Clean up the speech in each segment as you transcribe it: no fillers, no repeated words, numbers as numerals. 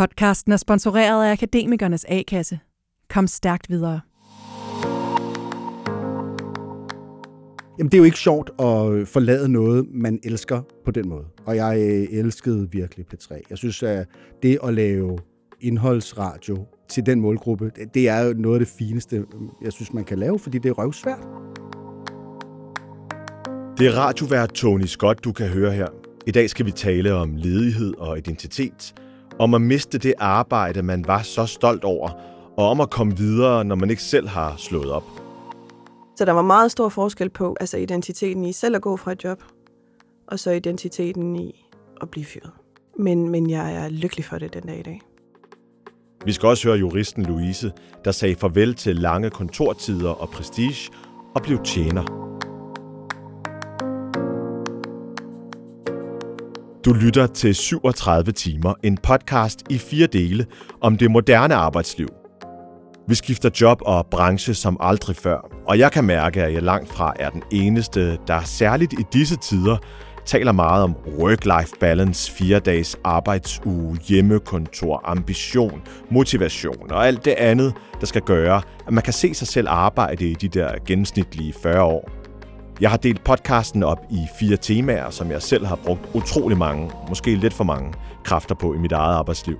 Podcasten er sponsoreret af Akademikernes A-kasse. Kom stærkt videre. Jamen, det er jo ikke sjovt at forlade noget, man elsker på den måde. Og jeg elskede virkelig P3. Jeg synes, at det at lave indholdsradio til den målgruppe, det er jo noget af det fineste, jeg synes, man kan lave, fordi det er røvsvært. Det er radiovært Tony Scott, du kan høre her. I dag skal vi tale om ledighed og identitet, om at miste det arbejde, man var så stolt over, og om at komme videre, når man ikke selv har slået op. Så der var meget stor forskel på altså identiteten i selv at gå fra et job, og så identiteten i at blive fyret. Men jeg er lykkelig for det den dag i dag. Vi skal også høre juristen Louise, der sagde farvel til lange kontortider og prestige og blev tjener. Du lytter til 37 timer, en podcast i 4 dele om det moderne arbejdsliv. Vi skifter job og branche som aldrig før, og jeg kan mærke, at jeg langt fra er den eneste, der særligt i disse tider taler meget om work-life balance, 4 dages arbejdsuge, hjemmekontor, ambition, motivation og alt det andet, der skal gøre, at man kan se sig selv arbejde i de der gennemsnitlige 40 år. Jeg har delt podcasten op i 4 temaer, som jeg selv har brugt utrolig mange, måske lidt for mange, kræfter på i mit eget arbejdsliv.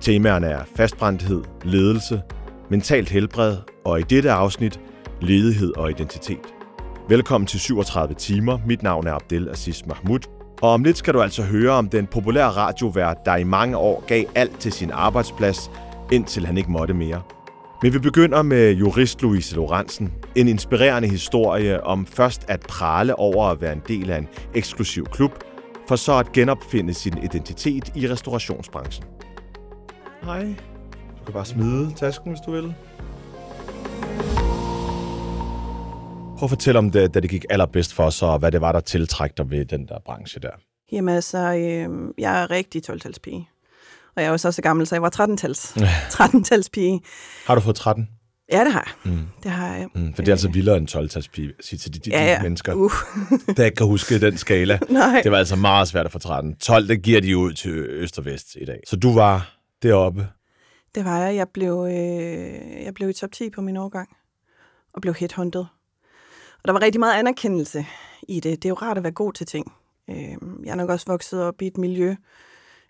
Temaerne er fastbrændthed, ledelse, mentalt helbred og i dette afsnit, ledighed og identitet. Velkommen til 37 timer. Mit navn er Abdel Aziz Mahmoud. Og om lidt skal du altså høre om den populære radiovært, der i mange år gav alt til sin arbejdsplads, indtil han ikke måtte mere. Men vi begynder med jurist Louise Lorentzen. En inspirerende historie om først at prale over at være en del af en eksklusiv klub, for så at genopfinde sin identitet i restaurationsbranchen. Hej. Du kan bare smide tasken, hvis du vil. Prøv at fortælle om det, da det gik allerbedst for os, og hvad det var, der tiltrækte dig ved den der branche der. Jamen altså, jeg er rigtig 12-talspige. Og jeg var så gammel, så jeg var 13-talspige. Har du fået 13? Ja, det har jeg. Mm. Det har jeg. Mm, for det er altså vildere end 12-talspige, siger til de mennesker. Der ikke kan huske den skala. Det var altså meget svært at få 13. 12, det giver de ud til øst og vest i dag. Så du var deroppe? Det var jeg. Jeg blev i top 10 på min årgang. Og blev headhunted. Og der var rigtig meget anerkendelse i det. Det er jo rart at være god til ting. Jeg er nok også vokset op i et miljø,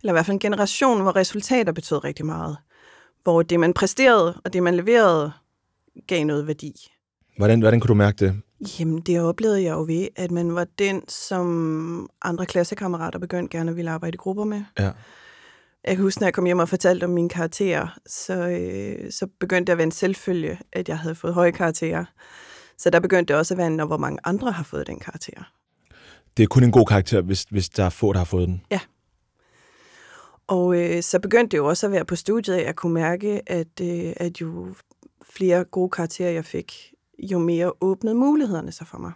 eller i hvert fald en generation, hvor resultater betød rigtig meget. Hvor det, man præsterede, og det, man leverede, gav noget værdi. Hvordan kunne du mærke det? Jamen, det oplevede jeg jo ved, at man var den, som andre klassekammerater begyndte gerne ville arbejde i grupper med. Ja. Jeg kan huske, når jeg kom hjem og fortalte om mine karakterer, så begyndte det at være en selvfølge, at jeg havde fået høje karakterer. Så der begyndte det også at være en, hvor mange andre har fået den karakter. Det er kun en god karakter, hvis der er få, der har fået den? Ja. Og så begyndte det jo også at være på studiet, at jeg kunne mærke, at jo flere gode karakterer jeg fik, jo mere åbnede mulighederne sig for mig.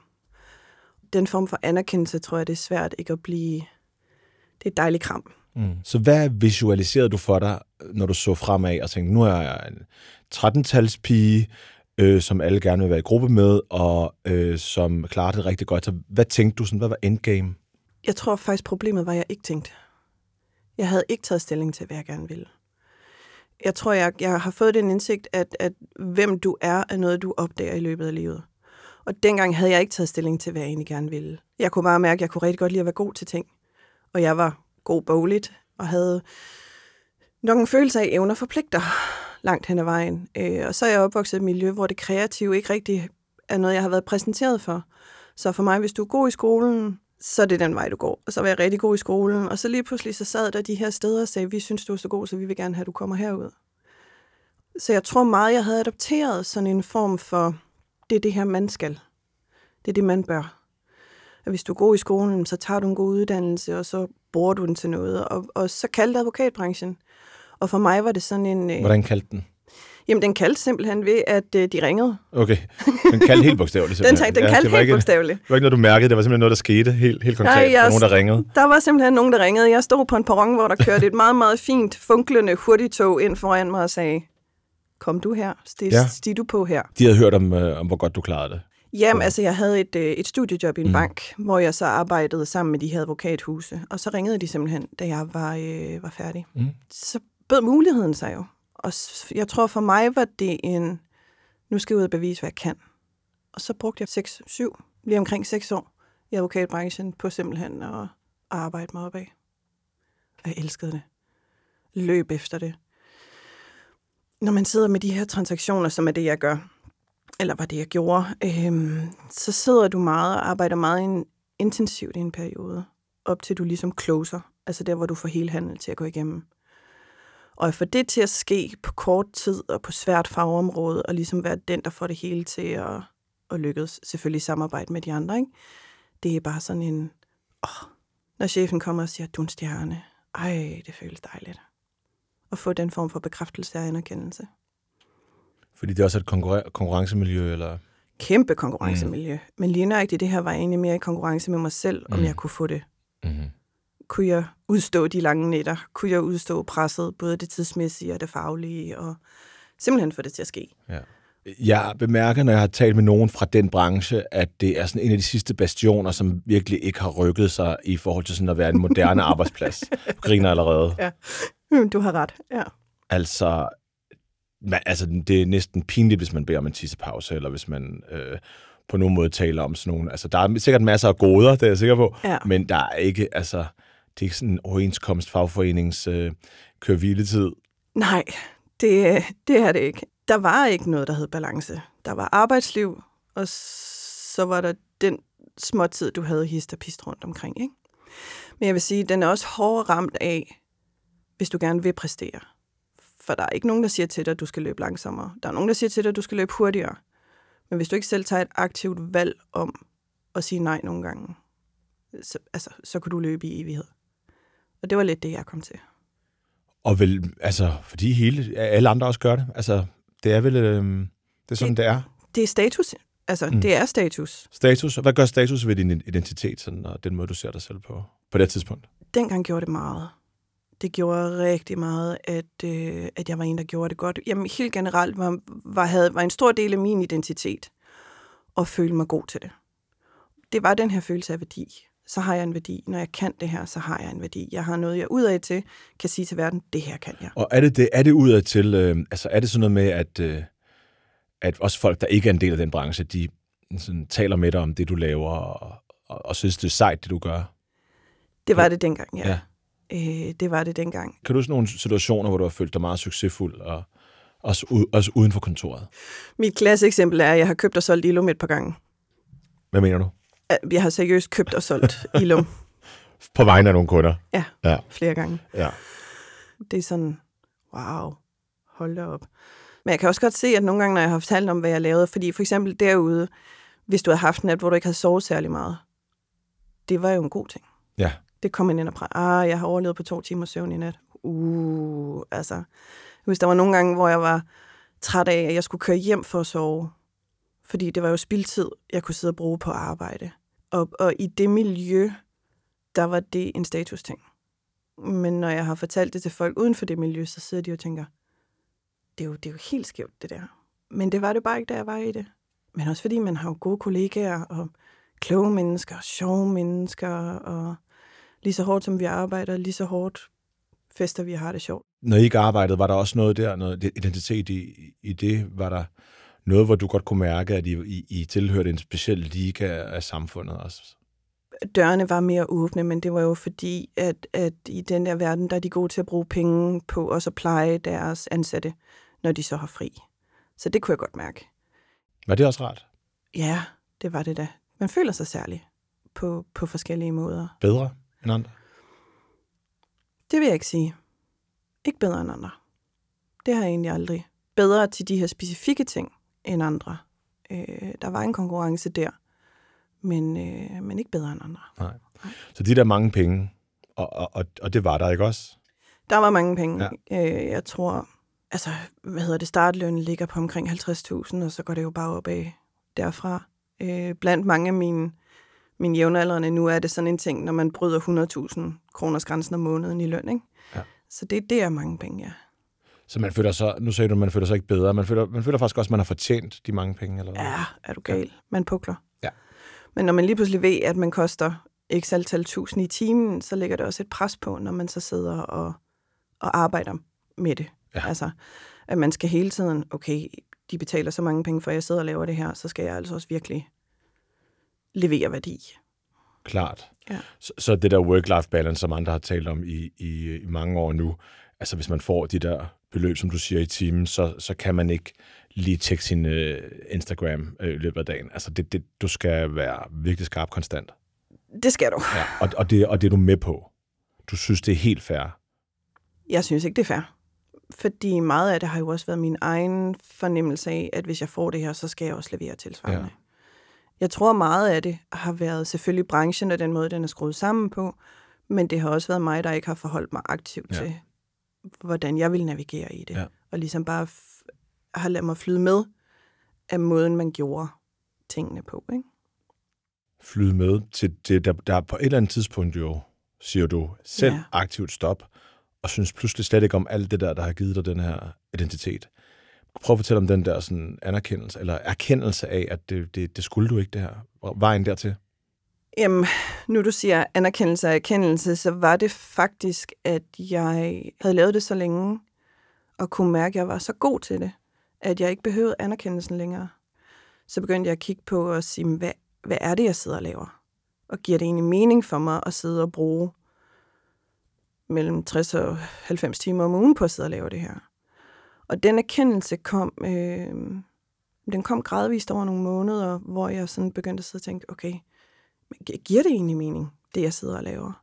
Den form for anerkendelse, tror jeg, det er svært ikke at blive. Det er et dejligt kram. Mm. Så hvad visualiserede du for dig, når du så fremad og tænkte, nu er jeg en 13-talspige, som alle gerne vil være i gruppe med, og som klarer det rigtig godt. Så hvad tænkte du? Sådan, hvad var endgame? Jeg tror faktisk, problemet var, at jeg ikke tænkte. Jeg havde ikke taget stilling til, hvad jeg gerne ville. Jeg tror, jeg har fået den indsigt, at hvem du er noget, du opdager i løbet af livet. Og dengang havde jeg ikke taget stilling til, hvad jeg egentlig gerne ville. Jeg kunne bare mærke, at jeg kunne rigtig godt lide at være god til ting. Og jeg var god bogligt, og havde nok en følelse af evner og forpligter langt hen ad vejen. Og så er jeg opvokset i et miljø, hvor det kreative ikke rigtig er noget, jeg har været præsenteret for. Så for mig, hvis du er god i skolen, så er det den vej, du går. Og så var jeg rigtig god i skolen. Og så lige pludselig så sad der de her steder og sagde, vi synes, du er så god, så vi vil gerne have, at du kommer herud. Så jeg tror meget, jeg havde adopteret sådan en form for, det er det her, man skal. Det er det, man bør. At hvis du er god i skolen, så tager du en god uddannelse, og så bruger du den til noget. Og så kaldte advokatbranchen. Og for mig var det sådan en... Hvordan kaldte den? Jamen, den kaldte simpelthen ved, at de ringede. Okay. Den kaldte helt bogstaveligt. Den kaldte helt bogstaveligt. Det var ikke noget, du mærkede. Det var simpelthen noget, der skete helt konkret. Nej, nogen, der ringede. Der var simpelthen nogen, der ringede. Jeg stod på en perron, hvor der kørte et meget, meget fint, funklende hurtigtog ind foran mig og sagde, kom du her? Stig du på her? De havde hørt om, hvor godt du klarede det. Jamen, altså, jeg havde et studiejob i en bank, hvor jeg så arbejdede sammen med de her advokathuse. Og så ringede de simpelthen, da jeg var færdig. Mm. Så bød muligheden sig jo. Og jeg tror for mig var det en, nu skal jeg ud og bevise, hvad jeg kan. Og så brugte jeg lige omkring 6 år i advokatbranchen på simpelthen at arbejde mig opad. Og jeg elskede det. Løb efter det. Når man sidder med de her transaktioner, som er det, jeg gør, eller var det, jeg gjorde, så sidder du meget og arbejder meget intensivt i en periode, op til du ligesom closer, altså der, hvor du får hele handel til at gå igennem. Og for det til at ske på kort tid og på svært fagområde, og ligesom være den, der får det hele til at lykkes, selvfølgelig i samarbejde med de andre, ikke? Det er bare sådan en, når chefen kommer og siger, du er en stjerne, ej, det føles dejligt. At få den form for bekræftelse og anerkendelse. Fordi det er også et konkurrencemiljø, eller? Kæmpe konkurrencemiljø. Mm. Men lige nøjagtigt det her var egentlig mere i konkurrence med mig selv, om jeg kunne få det. Mm. Kunne jeg udstå de lange nætter? Kunne jeg udstå presset, både det tidsmæssige og det faglige, og simpelthen få det til at ske? Ja. Jeg bemærker, når jeg har talt med nogen fra den branche, at det er sådan en af de sidste bastioner, som virkelig ikke har rykket sig i forhold til sådan at være en moderne arbejdsplads. Du griner allerede. Ja. Du har ret, ja. Altså, det er næsten pinligt, hvis man beder om en tissepause, eller hvis man på nogen måde taler om sådan nogle... Altså, der er sikkert masser af goder, det er jeg sikker på, ja. Men der er ikke, altså, det er ikke sådan en overenskomst, fagforenings kørhviletid. Nej, det er det ikke. Der var ikke noget, der hed balance. Der var arbejdsliv, og så var der den småtid, du havde hist og pist rundt omkring, ikke? Men jeg vil sige, den er også hårdt ramt af, hvis du gerne vil præstere. For der er ikke nogen, der siger til dig, at du skal løbe langsommere. Der er nogen, der siger til dig, at du skal løbe hurtigere. Men hvis du ikke selv tager et aktivt valg om at sige nej nogle gange, så kan du løbe i evighed. Og det var lidt det, jeg kom til. Og vel, altså, fordi alle andre også gør det. Altså, det er vel, det er sådan, det er. Det er status. Altså, det er status. Status. Og hvad gør status ved din identitet, sådan, og den måde, du ser dig selv på det tidspunkt? Dengang gjorde det meget. Det gjorde rigtig meget, at jeg var en, der gjorde det godt. Jamen, helt generelt var en stor del af min identitet at føle mig god til det. Det var den her følelse af værdi. Så har jeg en værdi. Når jeg kan det her, så har jeg en værdi. Jeg har noget, jeg udad til kan sige til verden, det her kan jeg. Og er det udad til, altså er det sådan noget med, at også folk, der ikke er en del af den branche, de sådan, taler med dig om det, du laver, og synes, det er sejt, det du gør? Det var det dengang, ja. Det var det dengang. Kan du huske nogle situationer, hvor du har følt dig meget succesfuld, og også uden for kontoret? Mit klasseeksempel er, at jeg har købt og solgt Ilum et par gange. Hvad mener du? Jeg har seriøst købt og solgt Ilum. På vegne af nogle kunder? Ja, flere gange. Ja. Det er sådan, wow, hold da op. Men jeg kan også godt se, at nogle gange, når jeg har fortalt om, hvad jeg lavede, fordi for eksempel derude, hvis du havde haft en nat, hvor du ikke havde sovet særlig meget, det var jo en god ting. Ja. Det kom ind og præg. Jeg har overlevet på 2 timer søvn i nat. Altså. Hvis der var nogle gange, hvor jeg var træt af, at jeg skulle køre hjem for at sove. Fordi det var jo spildtid, jeg kunne sidde og bruge på arbejde. Og i det miljø, der var det en status-ting. Men når jeg har fortalt det til folk uden for det miljø, så sidder de og tænker, det er jo helt skævt, det der. Men det var det bare ikke, da jeg var i det. Men også fordi man har jo gode kollegaer, og kloge mennesker, og sjove mennesker, og... Lige så hårdt, som vi arbejder, lige så hårdt fester vi har det sjovt. Når I ikke arbejdede, var der også noget der, noget identitet i det? Var der noget, hvor du godt kunne mærke, at I tilhørte en speciel liga af samfundet også? Dørene var mere åbne, men det var jo fordi, at i den der verden, der er de gode til at bruge penge på også at pleje deres ansatte, når de så har fri. Så det kunne jeg godt mærke. Var det også rart? Ja, det var det da. Man føler sig særlig på forskellige måder. Bedre? En anden? Det vil jeg ikke sige. Ikke bedre end andre. Det har jeg egentlig aldrig. Bedre til de her specifikke ting end andre. Der var en konkurrence der, men ikke bedre end andre. Nej. Så de der mange penge, og det var der ikke også? Der var mange penge. Ja. Jeg tror, altså, startlønnen ligger på omkring 50.000, og så går det jo bare opad derfra. Blandt mange af mine jævnaldrende, nu er det sådan en ting, når man bryder 100.000 kroners grænsen om måneden i løn, ikke? Ja. Så det er mange penge, ja. Så man føler så, nu sagde du, man føler sig ikke bedre, man føler faktisk også, at man har fortjent de mange penge, eller hvad? Ja, er du gal? Ja. Man pukler. Ja. Men når man lige pludselig ved, at man koster x antal tusind i timen, så ligger det også et pres på, når man så sidder og arbejder med det. Ja. Altså, at man skal hele tiden, okay, de betaler så mange penge for, at jeg sidder og laver det her, så skal jeg altså også virkelig levere værdi. Klart. Ja. Så det der work-life balance, som andre har talt om i mange år nu, altså hvis man får de der beløb, som du siger, i timen, så kan man ikke lige tjekke sin Instagram i løbet af dagen. Altså du skal være virkelig skarp konstant. Det skal du. Ja, og det er du med på. Du synes, det er helt fair. Jeg synes ikke, det er fair. Fordi meget af det har jo også været min egen fornemmelse af, at hvis jeg får det her, så skal jeg også levere tilsvarende. Ja. Jeg tror, meget af det har været selvfølgelig branchen og den måde, den er skruet sammen på, men det har også været mig, der ikke har forholdt mig aktivt til, hvordan jeg vil navigere i det. Ja. Og ligesom bare har ladet mig flyde med af måden, man gjorde tingene på. Ikke? Flyde med til det, der på et eller andet tidspunkt jo, siger du selv aktivt stop, og synes pludselig slet ikke om alt det der har givet dig den her identitet. Prøv at fortælle om den der sådan anerkendelse, eller erkendelse af, at det skulle du ikke, det her. Vejen dertil? Jamen, nu du siger anerkendelse og erkendelse, så var det faktisk, at jeg havde lavet det så længe, og kunne mærke, at jeg var så god til det, at jeg ikke behøvede anerkendelsen længere. Så begyndte jeg at kigge på og sige, hvad er det, jeg sidder og laver? Og giver det egentlig mening for mig at sidde og bruge mellem 60 og 90 timer om ugen på at sidde og lave det her? Og den erkendelse kom gradvist over nogle måneder, hvor jeg sådan begyndte at sidde og tænke, okay, giver det egentlig mening, det jeg sidder og laver?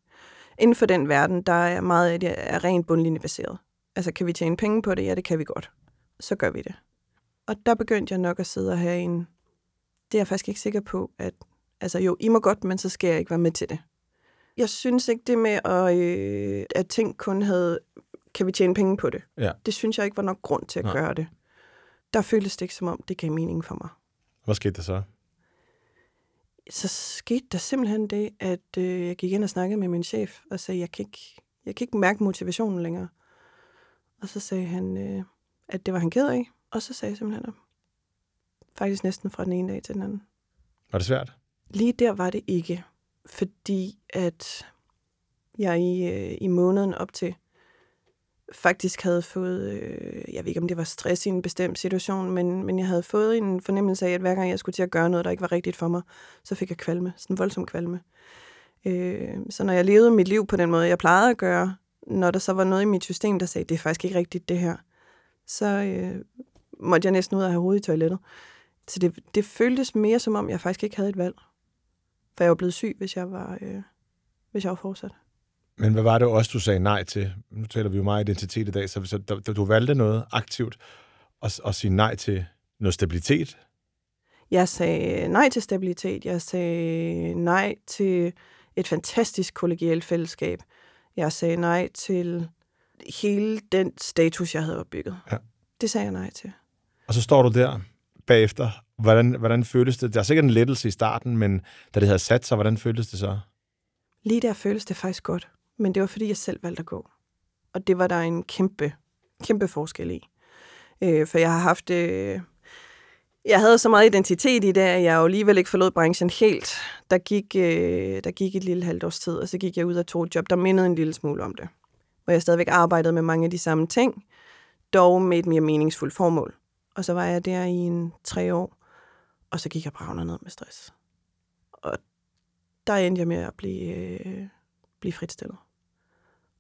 Inden for den verden, der er meget af det er rent bundlinjebaseret. Altså, kan vi tjene penge på det? Ja, det kan vi godt. Så gør vi det. Og der begyndte jeg nok at sidde og have en... Det er jeg faktisk ikke sikker på, at... Altså jo, I må godt, men så skal jeg ikke være med til det. Jeg synes ikke det med, at ting kun havde... Kan vi tjene penge på det? Ja. Det synes jeg ikke var nok grund til at gøre det. Der føltes det ikke som om, det gav mening for mig. Hvad skete der så? Så skete der simpelthen det, at jeg gik ind og snakkede med min chef, og sagde, jeg kan ikke mærke motivationen længere. Og så sagde han, at det var han ked af. Og så sagde jeg simpelthen, faktisk næsten fra den ene dag til den anden. Var det svært? Lige der var det ikke, fordi at jeg i måneden op til faktisk havde fået, jeg ved ikke om det var stress i en bestemt situation, men jeg havde fået en fornemmelse af, at hver gang jeg skulle til at gøre noget, der ikke var rigtigt for mig, så fik jeg kvalme, sådan en voldsom kvalme. Så når jeg levede mit liv på den måde, jeg plejede at gøre, når der så var noget i mit system, der sagde, det er faktisk ikke rigtigt det her, så måtte jeg næsten ud og have hovedet i toilettet. Så det føltes mere som om, jeg faktisk ikke havde et valg. For jeg var blevet syg, hvis jeg var fortsat. Men hvad var det også, du sagde nej til? Nu taler vi jo meget identitet i dag, så du valgte noget aktivt og sige nej til noget stabilitet? Jeg sagde nej til stabilitet. Jeg sagde nej til et fantastisk kollegialt fællesskab. Jeg sagde nej til hele den status, jeg havde opbygget. Ja. Det sagde jeg nej til. Og så står du der bagefter. Hvordan føles det? Der er sikkert en lettelse i starten, men da det havde sat sig, hvordan føltes det så? Lige der føles det faktisk godt. Men det var, fordi jeg selv valgte at gå. Og det var der en kæmpe, kæmpe forskel i. For jeg har haft... jeg havde så meget identitet i det, at jeg jo alligevel ikke forlod branchen helt. Der gik et lille halvt års tid, og så gik jeg ud og tog et job, der mindede en lille smule om det. Hvor jeg stadigvæk arbejdede med mange af de samme ting, dog med et mere meningsfuldt formål. Og så var jeg der i 3 år, og så gik jeg bravende ned med stress. Og der endte jeg med at blive fritstillet.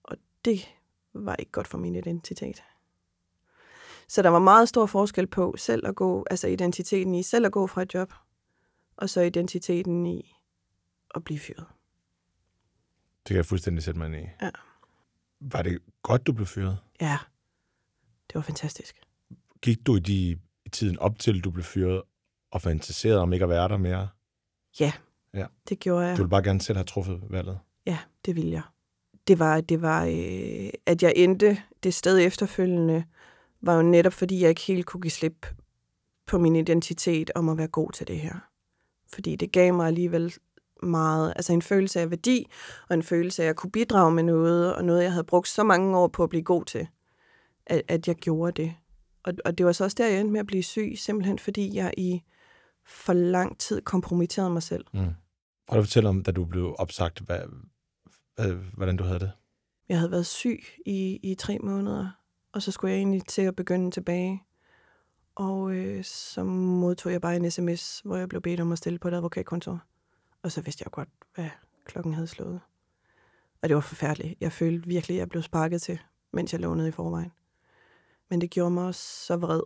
Og det var ikke godt for min identitet. Så der var meget stor forskel på selv at gå, altså identiteten i selv at gå fra et job, og så identiteten i at blive fyret. Det kan jeg fuldstændig sætte mig ind i. Ja. Var det godt, du blev fyret? Ja, det var fantastisk. Gik du i tiden op til, du blev fyret, og fantaserede om ikke at være der mere? Ja, det gjorde jeg. Du ville bare gerne selv have truffet valget? Ja, det ville jeg. Det var at jeg endte det sted efterfølgende, var jo netop fordi, jeg ikke helt kunne give slip på min identitet om at være god til det her. Fordi det gav mig alligevel meget, altså en følelse af værdi, og en følelse af, at jeg kunne bidrage med noget, og noget, jeg havde brugt så mange år på at blive god til, at jeg gjorde det. Og det var så også der, jeg endte med at blive syg, simpelthen fordi jeg i for lang tid kompromitterede mig selv. Mm. Prøv at fortælle om, da du blev opsagt, hvordan du havde det? Jeg havde været syg i 3 måneder, Og så skulle jeg egentlig til at begynde tilbage. Og så modtog jeg bare en sms, hvor jeg blev bedt om at stille på et advokatkontor. Og så vidste jeg godt, hvad klokken havde slået. Og det var forfærdeligt. Jeg følte virkelig, at jeg blev sparket til, mens jeg lå nede i forvejen. Men det gjorde mig så vred,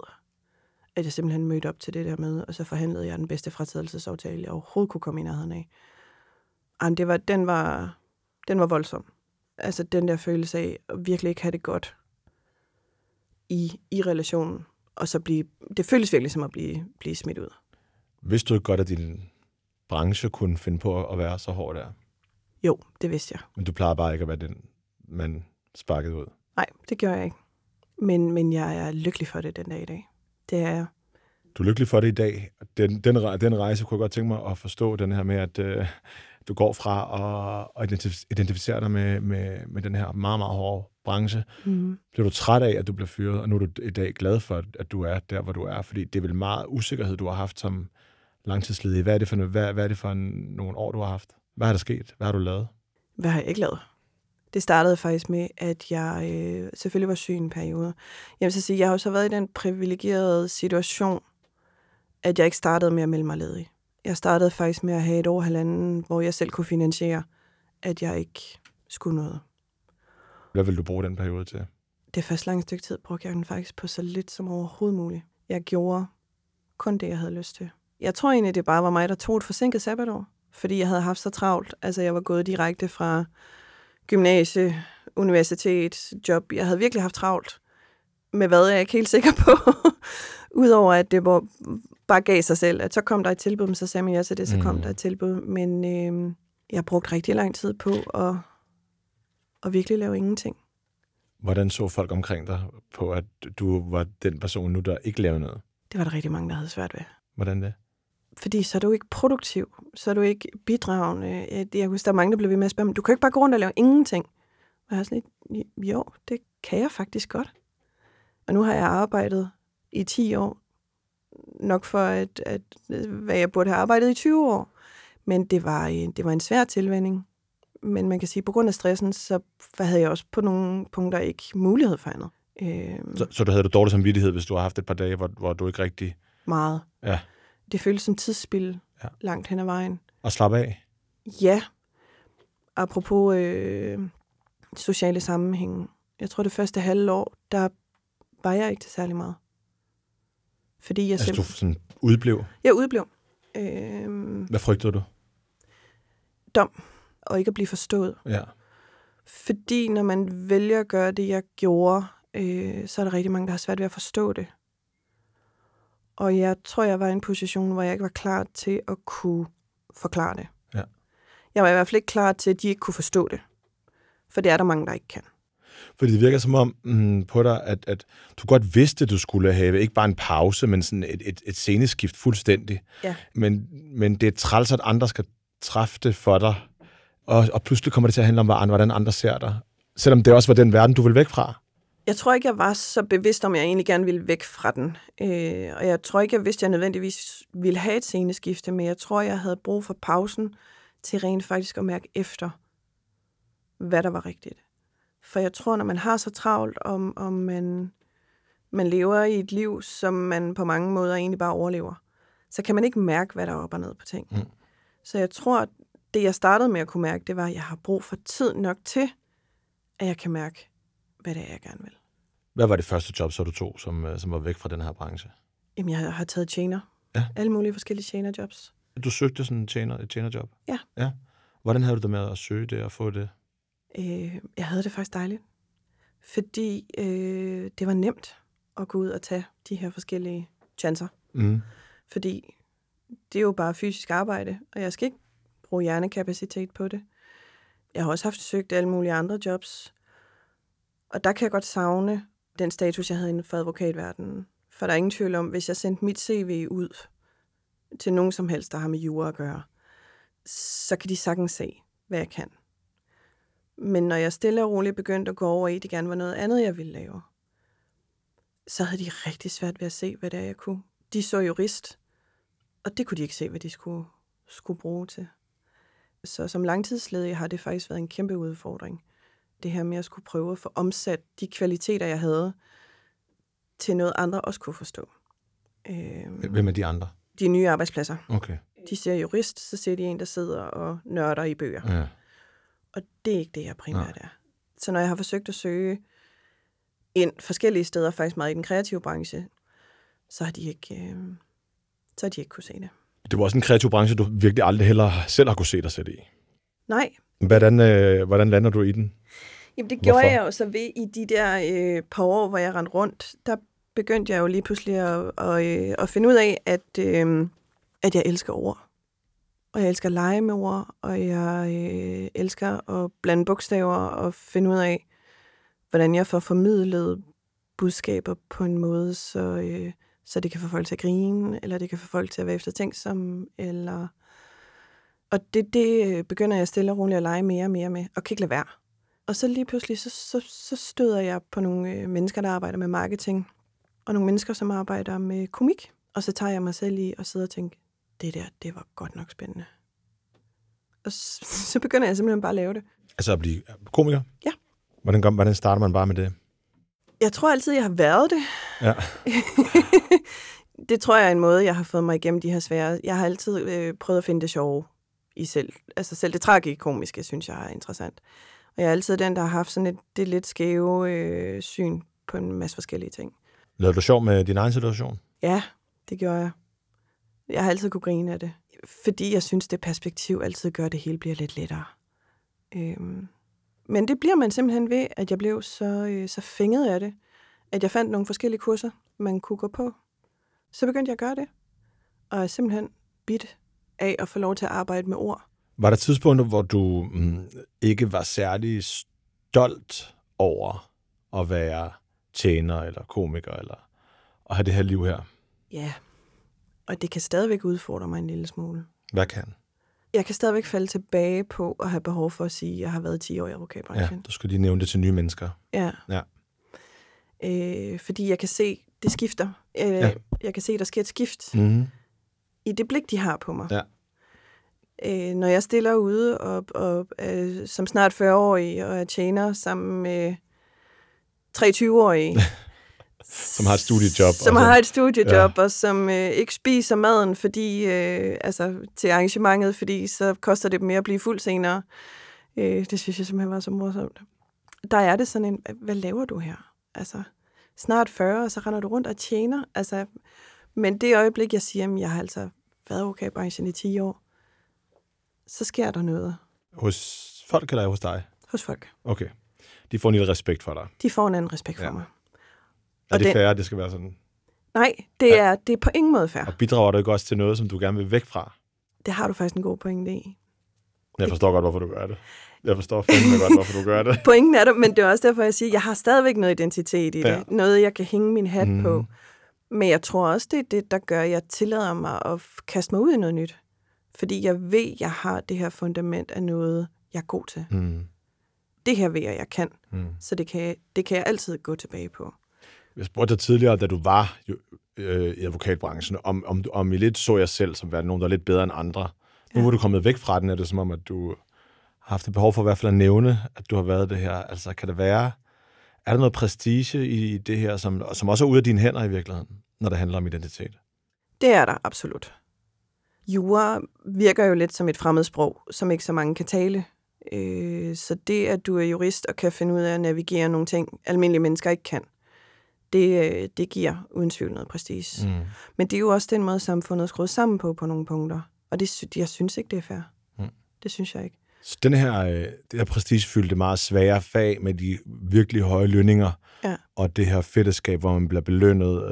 at jeg simpelthen mødte op til det der med, og så forhandlede jeg den bedste fratrædelsesaftale, jeg overhovedet kunne komme i nærheden af. Og den var voldsom. Altså den der følelse af at virkelig ikke have det godt i relationen, og så det føles virkelig som at blive smidt ud. Vidste du godt, at din branche kunne finde på at være så hård der? Jo, det vidste jeg. Men du plejede bare ikke at være den, man sparkede ud? Nej, det gjorde jeg ikke. Men jeg er lykkelig for det den dag i dag. Det er jeg. Du er lykkelig for det i dag. Den rejse kunne jeg godt tænke mig at forstå, den her med, at du går fra at identificere dig med den her meget, meget hårde branche. Mm. Blev du træt af, at du blev fyret, og nu er du i dag glad for, at du er der, hvor du er? Fordi det er vel meget usikkerhed, du har haft som langtidsledig. Hvad er det for nogle år, du har haft? Hvad har der sket? Hvad har du lavet? Hvad har jeg ikke lavet? Det startede faktisk med, at jeg selvfølgelig var syg i en periode. Jeg vil så sige, jeg har jo så været i den privilegerede situation, at jeg ikke startede med at melde mig ledig. Jeg startede faktisk med at have et år halvanden, hvor jeg selv kunne finansiere, at jeg ikke skulle noget. Hvad ville du bruge den periode til? Det første lange stykke tid brugte jeg den faktisk på så lidt som overhovedet muligt. Jeg gjorde kun det, jeg havde lyst til. Jeg tror egentlig, det bare var mig, der tog et forsinket sabbatår, fordi jeg havde haft så travlt. Altså, jeg var gået direkte fra gymnasie, universitet, job. Jeg havde virkelig haft travlt med, hvad jeg er ikke helt sikker på. Udover at det bare gav sig selv, at så kom der et tilbud, men så sagde man ja til det, så kom der et tilbud. Men jeg brugte rigtig lang tid på at virkelig lave ingenting. Hvordan så folk omkring dig på, at du var den person nu, der ikke lavede noget? Det var der rigtig mange, der havde svært ved. Hvordan det? Fordi så er du ikke produktiv, så er du ikke bidragende. Jeg husker, der er mange, der blev ved med at spørge mig, du kan jo ikke bare gå rundt og lave ingenting. Og jeg er sådan lidt, jo, det kan jeg faktisk godt. Og nu har jeg arbejdet i 10 år, nok for, at hvad jeg burde have arbejdet i 20 år. Men det var en svær tilvænning. Men man kan sige, at på grund af stressen, så havde jeg også på nogle punkter ikke mulighed for andet. Så du havde det dårlig samvittighed, hvis du har haft et par dage, hvor du ikke rigtig... Meget. Ja. Det føles som tidsspil langt hen ad vejen. Og slappe af? Ja. Apropos sociale sammenhænge. Jeg tror, det første halve år, der var jeg ikke til særlig meget. Fordi jeg du sådan udblev? Jeg udblev. Hvad frygtede du? Dom. Og ikke at blive forstået. Ja. Fordi når man vælger at gøre det, jeg gjorde, så er der rigtig mange, der har svært ved at forstå det. Og jeg tror, jeg var i en position, hvor jeg ikke var klar til at kunne forklare det. Ja. Jeg var i hvert fald ikke klar til, at de ikke kunne forstå det. For det er der mange, der ikke kan. Fordi det virker som om på dig, at du godt vidste, at du skulle have ikke bare en pause, men sådan et sceneskift fuldstændig. Ja. Men det er træls, at andre skal træffe det for dig. Og pludselig kommer det til at handle om, hvordan andre ser dig. Selvom det også var den verden, du ville væk fra. Jeg tror ikke, jeg var så bevidst om, jeg egentlig gerne ville væk fra den. Og jeg tror ikke, jeg vidste, at jeg nødvendigvis ville have et sceneskifte, men jeg tror, jeg havde brug for pausen til rent faktisk at mærke efter, hvad der var rigtigt. For jeg tror, når man har så travlt, om man lever i et liv, som man på mange måder egentlig bare overlever, så kan man ikke mærke, hvad der er op og ned på ting. Mm. Så jeg tror, at det, jeg startede med at kunne mærke, det var, at jeg har brug for tid nok til, at jeg kan mærke, hvad det er, jeg gerne vil. Hvad var det første job, så du tog, som var væk fra den her branche? Jamen, jeg har taget tjener. Ja. Alle mulige forskellige tjenerjobs. Du søgte sådan et tjenerjob? Ja. Hvordan havde du det med at søge det og få det? Jeg havde det faktisk dejligt. Fordi det var nemt at gå ud og tage de her forskellige chancer. Mm. Fordi det er jo bare fysisk arbejde, og jeg skal ikke bruge hjernekapacitet på det. Jeg har også søgt alle mulige andre jobs. Og der kan jeg godt savne den status, jeg havde inden for advokatverdenen. For der er ingen tvivl om, hvis jeg sendte mit CV ud til nogen som helst, der har med jura at gøre, så kan de sagtens se, hvad jeg kan. Men når jeg stille og roligt begyndte at gå over i, det gerne var noget andet, jeg ville lave, så havde de rigtig svært ved at se, hvad det er, jeg kunne. De så jurist, og det kunne de ikke se, hvad de skulle bruge til. Så som langtidsledig har det faktisk været en kæmpe udfordring. Det her med at skulle prøve at få omsat de kvaliteter, jeg havde, til noget andre også kunne forstå. Hvem er de andre? De nye arbejdspladser. Okay. De ser jurist, så ser de en, der sidder og nørder i bøger. Ja. Og det er ikke det, jeg primært er. Så når jeg har forsøgt at søge ind forskellige steder, faktisk meget i den kreative branche, så har de ikke, kunne se det. Det var også en kreativ branche, du virkelig aldrig heller selv har kunne se dig sætte i. Nej. Hvordan lander du i den? Jamen det gjorde jeg jo så ved i de der par år, hvor jeg rendte rundt. Der begyndte jeg jo lige pludselig at finde ud af, at jeg elsker ord. Og jeg elsker at lege med ord, og jeg elsker at blande bogstaver og finde ud af, hvordan jeg får formidlet budskaber på en måde, så det kan få folk til at grine, eller det kan få folk til at være eftertænksomme, eller... Og det begynder jeg stille og roligt at lege mere og mere med, og kan ikke lade være. Og så lige pludselig, så støder jeg på nogle mennesker, der arbejder med marketing, og nogle mennesker, som arbejder med komik. Og så tager jeg mig selv i og sidder og tænker, det der, det var godt nok spændende. Og så begynder jeg simpelthen bare at lave det. Altså at blive komiker? Ja. Hvordan starter man bare med det? Jeg tror altid, jeg har været det. Ja. Det tror jeg er en måde, jeg har fået mig igennem de her svære. Jeg har altid prøvet at finde det sjove i selv. Altså selv det tragikomiske, synes jeg er interessant. Og jeg er altid den, der har haft sådan det lidt skæve syn på en masse forskellige ting. Lavede du sjov med din egen situation? Ja, det gjorde jeg. Jeg har altid kunne grine af det. Fordi jeg synes, det perspektiv altid gør, at det hele bliver lidt lettere. Men det bliver man simpelthen ved, at jeg blev så fænget af det, at jeg fandt nogle forskellige kurser, man kunne gå på. Så begyndte jeg at gøre det, og jeg simpelthen bidt af at få lov til at arbejde med ord. Var der tidspunkter, hvor du ikke var særlig stolt over at være tjener eller komiker, eller at have det her liv her? Ja, og det kan stadigvæk udfordre mig en lille smule. Hvad kan? Jeg kan stadigvæk falde tilbage på at have behov for at sige, at jeg har været 10 år i advokatbranchen. Ja, du skulle lige nævne det til nye mennesker. Ja. Fordi jeg kan se, det skifter. Jeg kan se, der sker et skift i det blik, de har på mig. Ja. Når jeg stiller ude og som snart 40-årig og er tjener sammen med 23-årige. Som har et studiejob. Og som ikke spiser maden til arrangementet, fordi så koster det mere at blive fuld senere. Det synes jeg simpelthen var så morsomt. Der er det sådan en, hvad laver du her? Altså, snart 40, og så render du rundt og tjener. Altså, men det øjeblik, jeg siger, at jeg har altså været okay i branchen i 10 år, så sker der noget. Hos folk eller hos dig? Hos folk. Okay. De får en lille respekt for dig? De får en anden respekt for mig. Er det fair, det skal være sådan? Nej, det er på ingen måde fair. Og bidrager du ikke også til noget, som du gerne vil væk fra? Det har du faktisk en god pointe i. Jeg forstår godt, hvorfor du gør det. Jeg forstår fandme godt, hvorfor du gør det. Pointen er det, men det er også derfor, jeg siger, at jeg har stadigvæk noget identitet i det. Ja. Noget, jeg kan hænge min hat på. Men jeg tror også, det er det, der gør, at jeg tillader mig at kaste mig ud i noget nyt. Fordi jeg ved, at jeg har det her fundament af noget, jeg er god til. Det her ved jeg kan. Så det kan jeg altid gå tilbage på. Jeg spurgte dig tidligere, da du var i advokatbranchen, om I lidt så jeg selv som værende nogen, der er lidt bedre end andre. Nu hvor du kommet væk fra den, er det som om, at du har haft et behov for i hvert fald at nævne, at du har været det her. Altså, er der noget prestige i det her, som også er ude af dine hænder i virkeligheden, når det handler om identitet? Det er der, absolut. Jura virker jo lidt som et fremmedsprog, som ikke så mange kan tale. Så det, at du er jurist og kan finde ud af at navigere nogle ting, almindelige mennesker ikke kan, det giver uden tvivl noget prestige. Men det er jo også den måde, samfundet er skruet sammen på nogle punkter. Og jeg synes ikke, det er fair. Det synes jeg ikke. Så det her prestigefyldte, meget svære fag med de virkelig høje lønninger, og det her fællesskab, hvor man bliver belønnet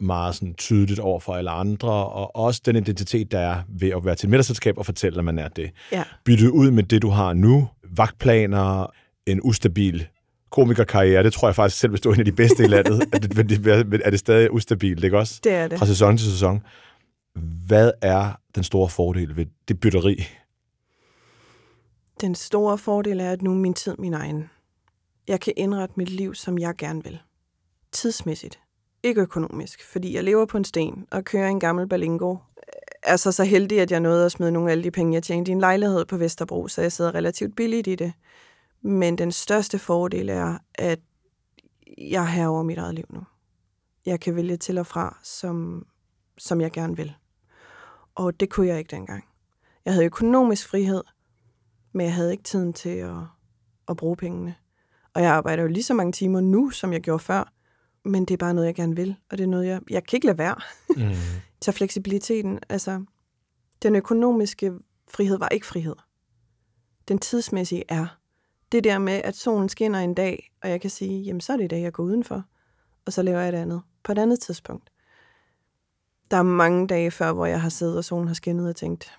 meget sådan tydeligt over for alle andre, og også den identitet, der er ved at være til et middagsselskab og fortælle, at man er det. Ja. Bytte ud med det, du har nu, vagtplaner, en ustabil komikerkarriere, det tror jeg faktisk selv, hvis du er en af de bedste i landet, er det stadig ustabilt, ikke også? Det er det. Fra sæson til sæson. Hvad er den store fordel ved det bytteri? Den store fordel er, at nu er min tid min egen. Jeg kan indrette mit liv, som jeg gerne vil. Tidsmæssigt. Ikke økonomisk, fordi jeg lever på en sten og kører en gammel Berlingo. Altså så heldig, at jeg nåede at smide nogle af alle de penge, jeg tjente i en lejlighed på Vesterbro, så jeg sidder relativt billigt i det. Men den største fordel er, at jeg er herre over mit eget liv nu. Jeg kan vælge til og fra, som jeg gerne vil. Og det kunne jeg ikke dengang. Jeg havde økonomisk frihed, men jeg havde ikke tiden til at bruge pengene. Og jeg arbejder jo lige så mange timer nu, som jeg gjorde før, men det er bare noget, jeg gerne vil, og det er noget, jeg kan ikke lade være. Mm. Så fleksibiliteten, altså, den økonomiske frihed var ikke frihed. Den tidsmæssige er det der med, at solen skinner en dag, og jeg kan sige, jamen så er det i dag, jeg går udenfor, og så laver jeg det andet på et andet tidspunkt. Der er mange dage før, hvor jeg har siddet, og solen har skinnet og tænkt,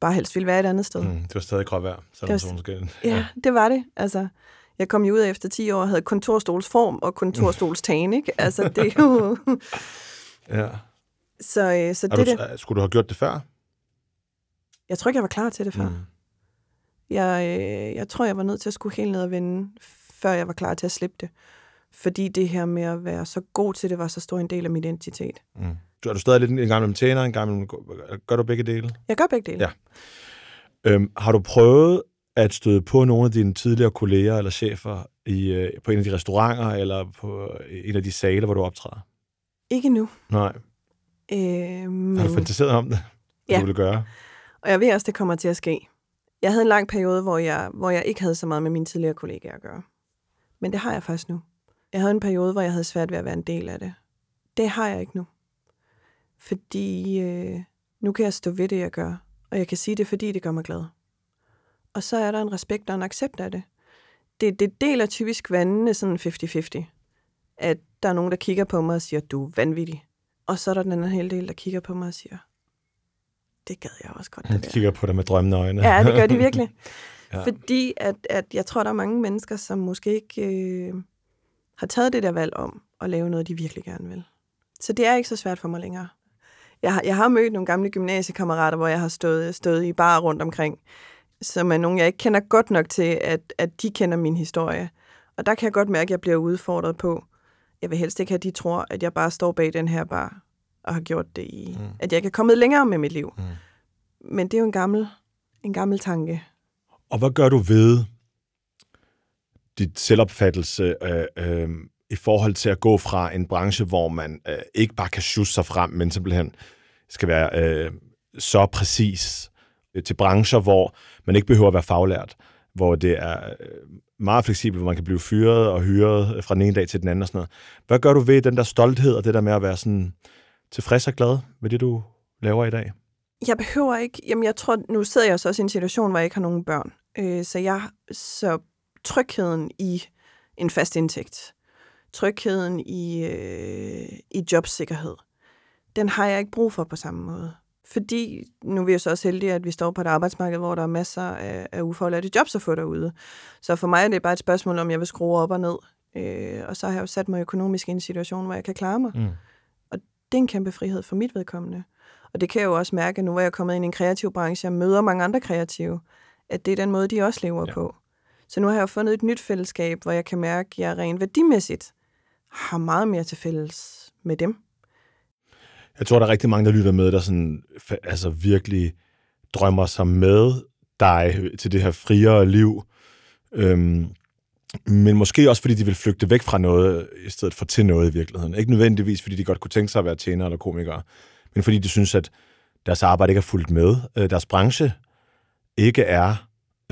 bare helst ville være et andet sted. Mm, det var stadig gråt vejr, selvom solen skinnede. Ja, det var det. Altså, jeg kom jo ud efter 10 år og havde kontorstolsform og kontorstolstagen, ikke? Altså, det er jo... ja. Så det... Skulle du have gjort det før? Jeg tror ikke, jeg var klar til det før. Mm. Jeg tror, jeg var nødt til at skulle helt ned og vende, før jeg var klar til at slippe det. Fordi det her med at være så god til det, var så stor en del af min identitet. Mm. Er du stadig lidt en gang med tjener, en gang med... Gør du begge dele? Jeg gør begge dele. Ja. Har du prøvet at støde på nogle af dine tidligere kolleger eller chefer på en af de restauranter eller på en af de saler, hvor du optræder? Ikke nu. Nej. Har du fantaseret om det? Ja. Du ville gøre? Og jeg ved også, det kommer til at ske. Jeg havde en lang periode, hvor jeg ikke havde så meget med mine tidligere kollegaer at gøre. Men det har jeg faktisk nu. Jeg havde en periode, hvor jeg havde svært ved at være en del af det. Det har jeg ikke nu. Fordi nu kan jeg stå ved det, jeg gør. Og jeg kan sige det, fordi det gør mig glad. Og så er der en respekt og en accept af det. Det deler typisk vandene sådan 50-50. At der er nogen, der kigger på mig og siger, du er vanvittig. Og så er der den anden halvdel, der kigger på mig og siger, det gad jeg også godt. De kigger på dig med drømmende øjne. Ja, det gør de virkelig. Ja. Fordi at jeg tror, der er mange mennesker, som måske ikke har taget det der valg om at lave noget, de virkelig gerne vil. Så det er ikke så svært for mig længere. Jeg har mødt nogle gamle gymnasiekammerater, hvor jeg har stået i barer rundt omkring, som er nogen, jeg ikke kender godt nok til, at de kender min historie. Og der kan jeg godt mærke, at jeg bliver udfordret på, jeg vil helst ikke have, at de tror, at jeg bare står bag den her bar og har gjort det i, at jeg ikke er kommet længere med mit liv. Mm. Men det er jo en gammel tanke. Og hvad gør du ved dit selvopfattelse i forhold til at gå fra en branche, hvor man ikke bare kan sjusse sig frem, men simpelthen skal være så præcis til brancher, hvor man ikke behøver at være faglært, hvor det er meget fleksibelt, hvor man kan blive fyret og hyret fra den ene dag til den anden og sådan noget. Hvad gør du ved den der stolthed og det der med at være sådan tilfreds og glad med det, du laver i dag? Jeg behøver ikke... Jamen, jeg tror, nu sidder jeg så også i en situation, hvor jeg ikke har nogen børn. Så trygheden i en fast indtægt, trygheden i jobsikkerhed, den har jeg ikke brug for på samme måde. Fordi nu er vi jo så også heldige, at vi står på et arbejdsmarked, hvor der er masser af ufaglærte jobs at få derude. Så for mig er det bare et spørgsmål, om jeg vil skrue op og ned. Og så har jeg jo sat mig økonomisk i en situation, hvor jeg kan klare mig. Mm. Og det er en kæmpe frihed for mit vedkommende. Og det kan jeg jo også mærke, nu hvor jeg er kommet ind i en kreativ branche, og møder mange andre kreative, at det er den måde, de også lever på. Så nu har jeg jo fundet et nyt fællesskab, hvor jeg kan mærke, at jeg rent værdimæssigt har meget mere til fælles med dem. Jeg tror, der er rigtig mange, der lytter med, der sådan, altså virkelig drømmer sig med dig til det her friere liv. Men måske også, fordi de vil flygte væk fra noget, i stedet for til noget i virkeligheden. Ikke nødvendigvis, fordi de godt kunne tænke sig at være tjenere eller komikere, men fordi de synes, at deres arbejde ikke er fulgt med. Deres branche ikke er,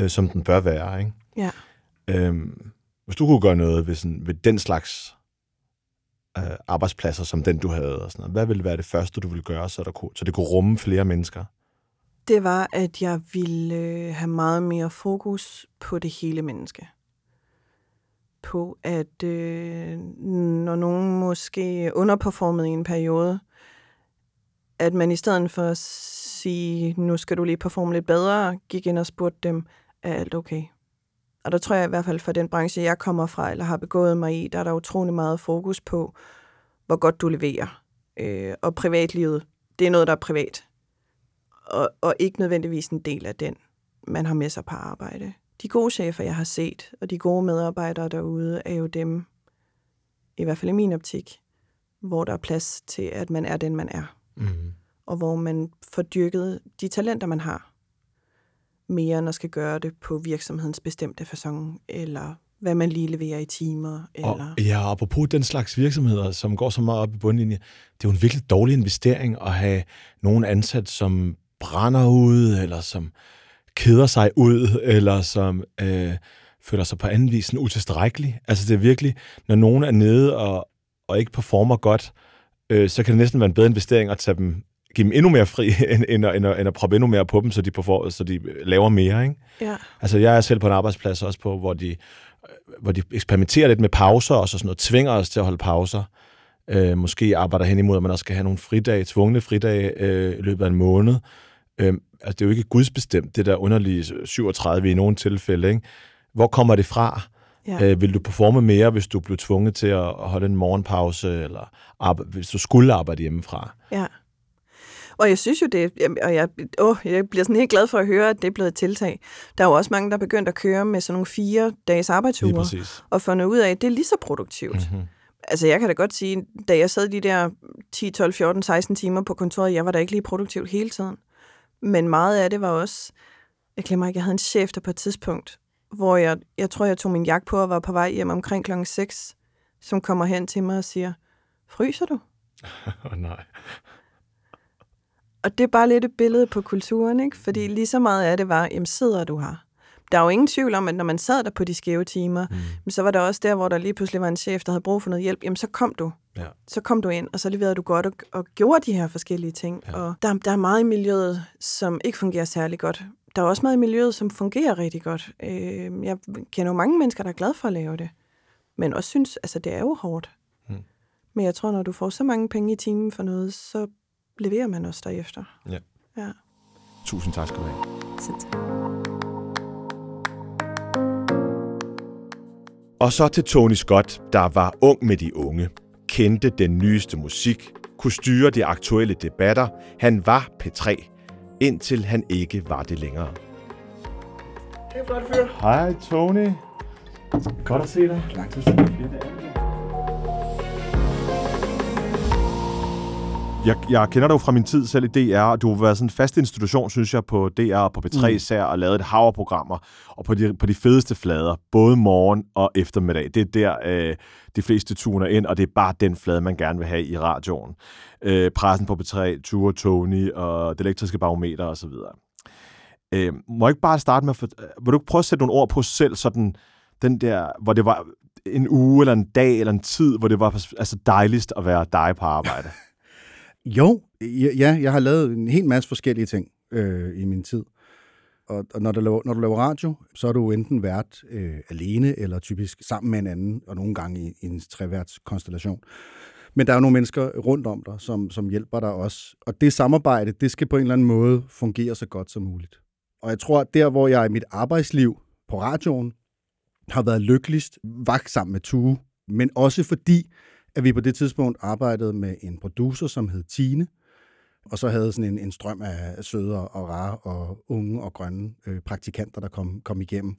som den bør være. Ikke? Ja. Hvis du kunne gøre noget ved den slags arbejdspladser som den, du havde. Og sådan noget. Hvad ville være det første, du ville gøre, så det kunne rumme flere mennesker? Det var, at jeg ville have meget mere fokus på det hele menneske. På at når nogen måske underperformede i en periode, at man i stedet for at sige, nu skal du lige performe lidt bedre, gik ind og spurgte dem, er alt okay? Og der tror jeg i hvert fald for den branche, jeg kommer fra, eller har begået mig i, der er der utrolig meget fokus på, hvor godt du leverer. Og privatlivet, det er noget, der er privat. Og ikke nødvendigvis en del af den, man har med sig på arbejde. De gode chefer, jeg har set, og de gode medarbejdere derude, er jo dem, i hvert fald i min optik, hvor der er plads til, at man er den, man er. Mm-hmm. Og hvor man får dyrket de talenter, man har. Mere end at skal gøre det på virksomhedens bestemte facon, eller hvad man lige leverer i timer. Eller... Og, ja, apropos den slags virksomheder, som går så meget op i bundlinje, det er jo en virkelig dårlig investering at have nogen ansat, som brænder ud, eller som keder sig ud, eller som føler sig på anden vis utilstrækkelig. Altså det er virkelig, når nogen er nede og ikke performer godt, så kan det næsten være en bedre investering at give dem endnu mere fri, end at proppe endnu mere på dem, så de laver mere, ikke? Ja. Altså, jeg er selv på en arbejdsplads også på, hvor de eksperimenterer lidt med pauser, og så sådan noget, tvinger os til at holde pauser. Måske arbejder hen imod, at man også skal have nogle fridage, tvungne fridage i løbet af en måned. Altså, det er jo ikke gudsbestemt, det der underlige 37 i nogle tilfælde, ikke? Hvor kommer det fra? Ja. Vil du performe mere, hvis du blev tvunget til at holde en morgenpause, eller hvis du skulle arbejde hjemmefra? Ja. Og jeg synes jo det, og jeg bliver sådan helt glad for at høre, at det er blevet et tiltag. Der er jo også mange, der er begyndt at køre med sådan nogle 4 dages arbejdsure, og fundet ud af, at det er lige så produktivt. Mm-hmm. Altså jeg kan da godt sige, da jeg sad de der 10, 12, 14, 16 timer på kontoret, jeg var da ikke lige produktiv hele tiden. Men meget af det var også, jeg glemmer ikke, jeg havde en chef der på et tidspunkt, hvor jeg tror, jeg tog min jakke på og var på vej hjem omkring klokken 6, som kommer hen til mig og siger, fryser du? Åh nej. Og det er bare lidt et billede på kulturen, ikke? Fordi lige så meget af det var, jamen sidder du her? Der er jo ingen tvivl om, at når man sad der på de skæve timer, så var der også der, hvor der lige pludselig var en chef, der havde brug for noget hjælp. Jamen så kom du. Ja. Så kom du ind, og så leverede du godt og gjorde de her forskellige ting. Ja. Og der er meget i miljøet, som ikke fungerer særlig godt. Der er også meget i miljøet, som fungerer rigtig godt. Jeg kender jo mange mennesker, der er glade for at lave det. Men også synes, altså det er jo hårdt. Men jeg tror, når du får så mange penge i timen for noget, så leverer man også derefter. Ja. Ja. Tusind tak skal du have. Selv tak. Og så til Tony Scott, der var ung med de unge, kendte den nyeste musik, kunne styre de aktuelle debatter. Han var P3, indtil han ikke var det længere. Hej, flot fyr. Hej, Tony. Godt at se dig. Langt til Jeg kender dig jo fra min tid selv i DR, og du har været sådan en fast institution, synes jeg, på DR og på P3 især, og lavet et hav af programmer, og på de fedeste flader, både morgen og eftermiddag. Det er der, de fleste tuner ind, og det er bare den flade, man gerne vil have i radioen. Pressen på P3, Tue, Tony og Det Elektriske Barometer osv. Må jeg ikke bare starte med, vil du ikke prøve at sætte nogle ord på selv, sådan den der, hvor det var en uge eller en dag eller en tid, hvor det var altså dejligst at være dig på arbejde? Jo, ja, jeg har lavet en hel masse forskellige ting i min tid. Og når du laver radio, så er du enten vært alene, eller typisk sammen med en anden, og nogle gange i en treværtskonstellation. Men der er jo nogle mennesker rundt om dig, som hjælper dig også. Og det samarbejde, det skal på en eller anden måde fungere så godt som muligt. Og jeg tror, at der, hvor jeg i mit arbejdsliv på radioen har været lykkeligst, var sammen med Tue, men også fordi at vi på det tidspunkt arbejdede med en producer, som hed Tine, og så havde sådan en strøm af søde og rare og unge og grønne praktikanter, der kom igennem.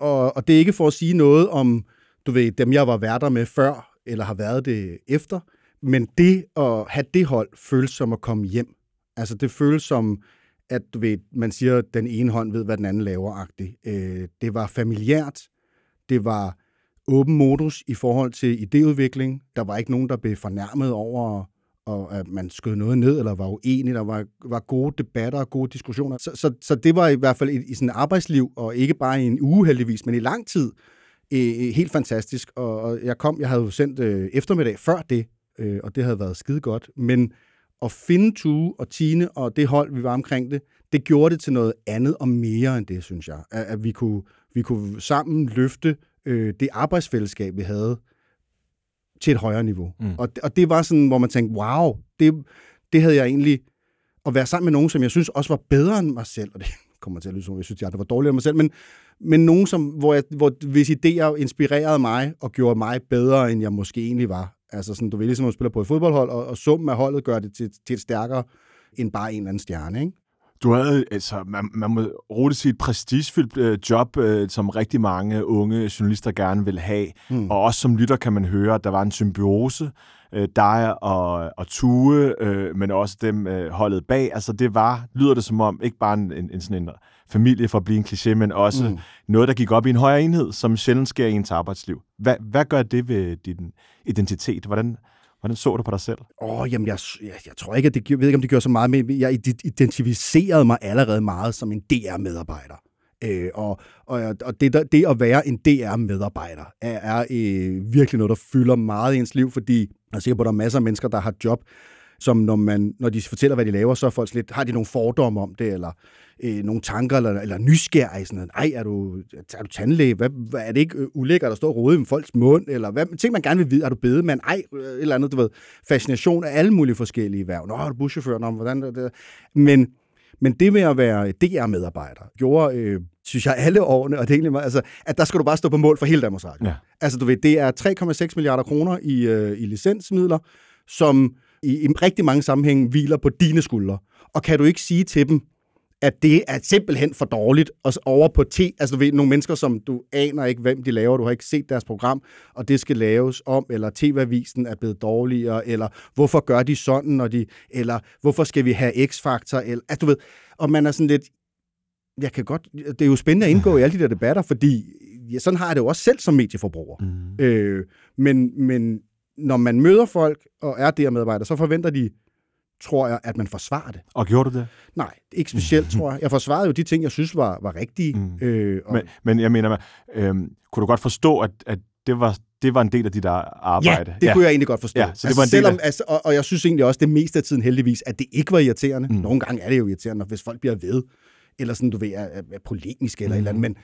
Og det er ikke for at sige noget om, du ved, dem jeg var værter med før, eller har været det efter, men det at have det hold føles som at komme hjem. Altså det føles som, at du ved, man siger, at den ene hånd ved, hvad den anden laver-agtigt. Det var familiært, det var åben modus i forhold til idéudvikling. Der var ikke nogen, der blev fornærmet over, og at man skød noget ned, eller var uenig. Der var gode debatter og gode diskussioner. Så det var i hvert fald i sådan et arbejdsliv, og ikke bare i en uge heldigvis, men i lang tid, helt fantastisk. Og jeg havde jo sendt eftermiddag før det, og det havde været skide godt. Men at finde Tue og Tine og det hold, vi var omkring det gjorde det til noget andet og mere end det, synes jeg. At vi kunne sammen løfte det arbejdsfællesskab, vi havde, til et højere niveau. Og det var sådan, hvor man tænkte, wow, det havde jeg egentlig, at være sammen med nogen, som jeg synes også var bedre end mig selv, og det kommer til at lyde som, jeg synes, jeg var dårligere end mig selv, men nogen, som, hvis idéer inspirerede mig, og gjorde mig bedre, end jeg måske egentlig var. Altså sådan, du ved, ligesom at man spiller på et fodboldhold, og summen af holdet gør det til et stærkere, end bare en eller anden stjerne, ikke? Du havde, altså, man må roligt sige, et prestigefyldt job, som rigtig mange unge journalister gerne vil have. Mm. Og også som lytter kan man høre, at der var en symbiose, dig og Tue, men også dem holdet bag. Altså det var, lyder det som om, ikke bare en sådan en familie for at blive en kliché, men også noget, der gik op i en højere enhed, som sjældent sker i ens arbejdsliv. Hvad gør det ved din identitet? Hvordan så du på dig selv? Jamen, jeg tror ikke, at det, jeg ved ikke, om det gjorde så meget, men jeg identificerede mig allerede meget som en DR-medarbejder. Og det at være en DR-medarbejder er virkelig noget, der fylder meget i ens liv, fordi jeg er sikker på, at der er masser af mennesker, der har job, som når de fortæller, hvad de laver, så folk lidt, har de nogle fordomme om det, eller nogle tanker, eller nysgerrige, sådan noget. Ej, er du tandlæge? Hvad er det ikke ulækkert at stå og rode med folks mund? Eller hvad, ting, man gerne vil vide. Er du bedemand? Ej, et eller andet, du ved. Fascination af alle mulige forskellige erhverv. Nå, er du buschauffør? Nå, hvordan det? Men det med at være DR-medarbejder gjorde, synes jeg, alle årene, og det egentlig var, altså, at der skal du bare stå på mål for hele Danmarks Radio. Ja. Altså, du ved, det er 3,6 milliarder kroner i licensmidler, som i rigtig mange sammenhæng hviler på dine skuldre. Og kan du ikke sige til dem, at det er simpelthen for dårligt, og over på altså du ved, nogle mennesker, som du aner ikke, hvem de laver, du har ikke set deres program, og det skal laves om, eller TV-avisen er blevet dårligere, eller hvorfor gør de sådan, eller hvorfor skal vi have X-faktor, eller, altså du ved, og man er sådan lidt, det er jo spændende at indgå i alle de der debatter, fordi sådan har jeg det jo også selv som medieforbruger. Mm. Men når man møder folk og er DR-medarbejder, så forventer de, tror jeg, at man forsvarer det. Og gjorde du det? Nej, ikke specielt, tror jeg. Jeg forsvarede jo de ting, jeg synes var rigtige. Mm. Men jeg mener, kunne du godt forstå, at det var en del af dit arbejde? Ja, det kunne jeg egentlig godt forstå. Ja, så det var og jeg synes egentlig også, det meste af tiden heldigvis, at det ikke var irriterende. Mm. Nogle gange er det jo irriterende, hvis folk bliver ved, eller sådan, du ved, er polemisk eller et eller andet.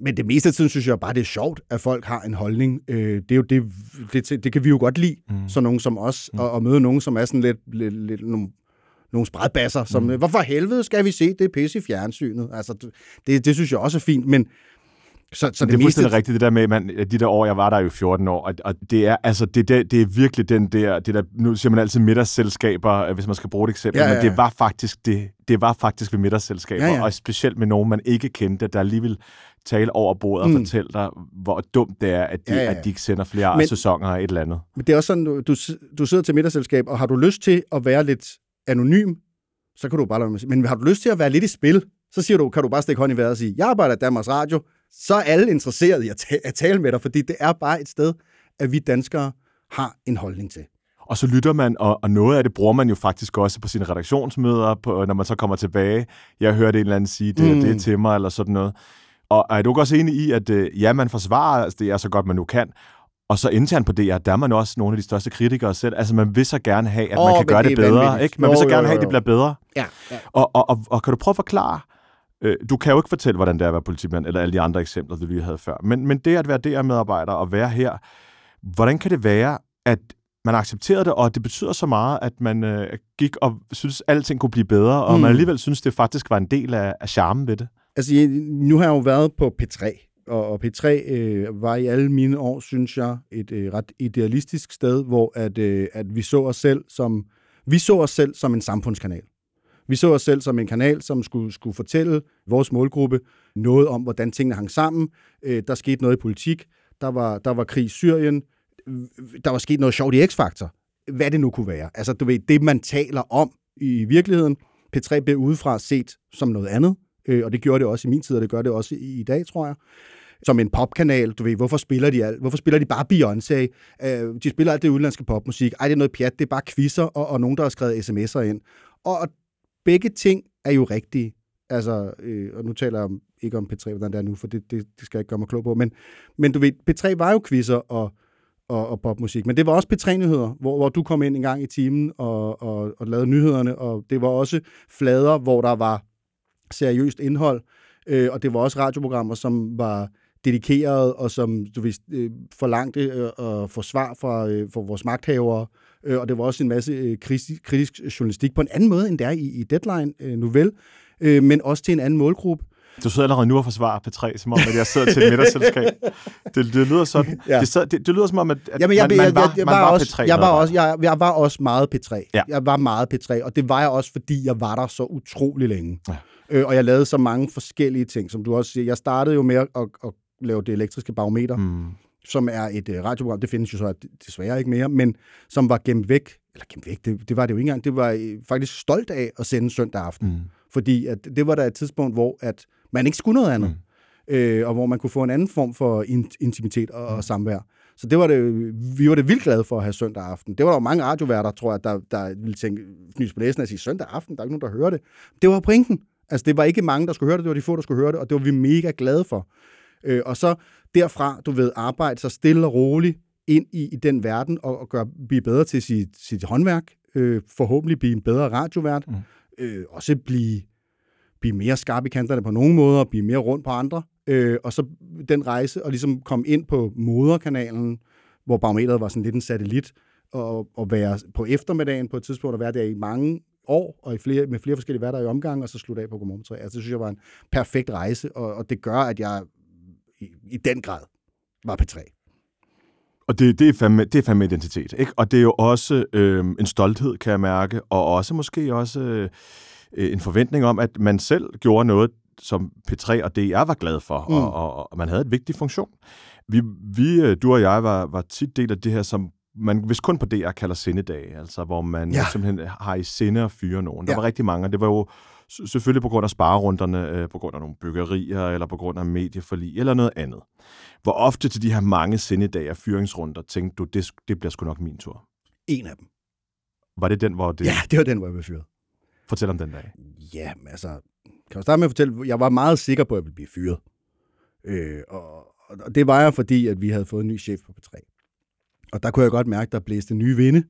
Men det meste af tiden synes jeg bare, det er sjovt, at folk har en holdning. Det er jo det kan vi jo godt lide, så nogen som os, og møde nogen, som er sådan lidt nogle spredbasser, som, hvorfor helvede skal vi se det pisse i fjernsynet? Altså, det synes jeg også er fint, men så det er fuldstændig meste rigtigt, det der med, at de der år, jeg var der jo 14 år, og det er altså det er virkelig det der nu siger man altid middagsselskaber, hvis man skal bruge et eksempel, men det var faktisk det var faktisk ved middagsselskaber, og specielt med nogen, man ikke kendte, der alligevel tale over bordet og fortælle dig, hvor dumt det er, at at de ikke sender flere sæsoner eller et eller andet. Men det er også sådan, du sidder til middagsselskab, og har du lyst til at være lidt anonym, så kan du bare lade mig sige, men har du lyst til at være lidt i spil, så siger du, kan du bare stikke hånd i vejret og sige, jeg arbejder i Danmarks Radio, så er alle interesserede i at tale med dig, fordi det er bare et sted, at vi danskere har en holdning til. Og så lytter man, og noget af det bruger man jo faktisk også på sine redaktionsmøder, når man så kommer tilbage. Jeg hørte en eller anden sige, det er til mig, eller sådan noget. Og er du også enig i, at man forsvarer det er så godt, man nu kan, og så internt på DR, der er man også nogle af de største kritikere selv. Altså, man vil så gerne have, at man kan gøre det bedre, ikke? Man vil så gerne have, at det bliver bedre. Ja. Og kan du prøve at forklare, du kan jo ikke fortælle, hvordan det er at være politimand, eller alle de andre eksempler, du lige havde før. Men det at være DR-medarbejder og være her, hvordan kan det være, at man accepterede det, og det betyder så meget, at man gik og synes, at alting kunne blive bedre, og man alligevel synes, det faktisk var en del af charmen ved det? Altså, nu har jeg jo været på P3, og P3 var i alle mine år, synes jeg, et ret idealistisk sted, hvor at vi så os selv som en samfundskanal. Vi så os selv som en kanal, som skulle fortælle vores målgruppe noget om, hvordan tingene hang sammen. Der skete noget i politik, der var krig i Syrien, der var sket noget sjovt i X-Factor. Hvad det nu kunne være. Altså, du ved, det man taler om i virkeligheden, P3 bliver udefra set som noget andet. Og det gjorde det også i min tid, og det gør det også i dag, tror jeg. Som en popkanal, du ved, hvorfor spiller de alt? Hvorfor spiller de bare Beyoncé? De spiller alt det udenlandske popmusik. Ej, det er noget pjat, det er bare quizzer, og nogen, der har skrevet sms'er ind. Og begge ting er jo rigtige. Altså, og nu taler jeg ikke om P3, hvordan det er nu, for det skal jeg ikke gøre mig klog på. Men du ved, P3 var jo quizzer og popmusik, men det var også P3-nyheder, hvor du kom ind en gang i timen og lavede nyhederne, og det var også flader, hvor der var seriøst indhold, og det var også radioprogrammer, som var dedikeret, og som du vidste, forlangte og forsvar fra vores magthavere, og det var også en masse kritisk journalistik på en anden måde, end der i Deadline Novel, men også til en anden målgruppe. Du sidder allerede nu og forsvarer P3, som om at jeg sidder til et middagsselskab. Det lyder sådan. Ja. Det lyder som om, at man var P3. Jeg var også meget P3. Ja. Jeg var meget P3, og det var jeg også, fordi jeg var der så utrolig længe. Ja. Og jeg lavede så mange forskellige ting, som du også siger. Jeg startede jo med at lave Det Elektriske Barometer, som er et radioprogram. Det findes jo så desværre ikke mere, men som var gemt væk. Eller gemt væk, det var det jo ikke engang. Det var faktisk stolt af at sende søndag aften. Mm. Fordi at det var der et tidspunkt, hvor at man ikke skulle noget andet. Mm. Og hvor man kunne få en anden form for intimitet og samvær. Så vi var det vildt glade for at have søndag aften. Det var der jo mange radioværter, tror jeg, der ville tænke, fnys på læsen og sige, søndag aften, der er ikke nogen, der hører det. Det var pointen. Altså, det var ikke mange, der skulle høre det, det var de få, der skulle høre det, og det var vi mega glade for. Og så derfra, du ved, arbejde så stille og roligt ind i den verden, og blive bedre til sit håndværk, forhåbentlig blive en bedre radiovært, og så blive mere skarp i kanterne på nogle måder, blive mere rundt på andre, og så den rejse, og ligesom komme ind på moderkanalen, hvor barometeret var sådan lidt en satellit, og være på eftermiddagen på et tidspunkt, og være der i mange år, og med flere forskellige værter i omgang, og så slutte af på Godmorgen P3. Altså, det synes jeg var en perfekt rejse, og det gør, at jeg i den grad var P3. Og det er fandme identitet, ikke? Og det er jo også en stolthed, kan jeg mærke, og måske også en forventning om, at man selv gjorde noget, som P3 og DR var glad for, og man havde et vigtig funktion. Du og jeg var tit del af det her, som man hvis kun på DR kalder sindedage, altså hvor man simpelthen har i sinde og fyre nogen. Der var rigtig mange, og det var jo selvfølgelig på grund af sparerunderne, på grund af nogle byggerier, eller på grund af medieforlig, eller noget andet. Hvor ofte til de her mange sindedage og fyringsrunder tænkte du, det bliver sgu nok min tur? En af dem. Var det den, hvor det... Ja, det var den, hvor jeg blev fyret. Fortæl om den dag. Ja, altså... Kan jeg starte med at fortælle? Jeg var meget sikker på, at jeg ville blive fyret. Og det var jeg, fordi at vi havde fået en ny chef på P3. Og der kunne jeg godt mærke, der blæste nye vinde,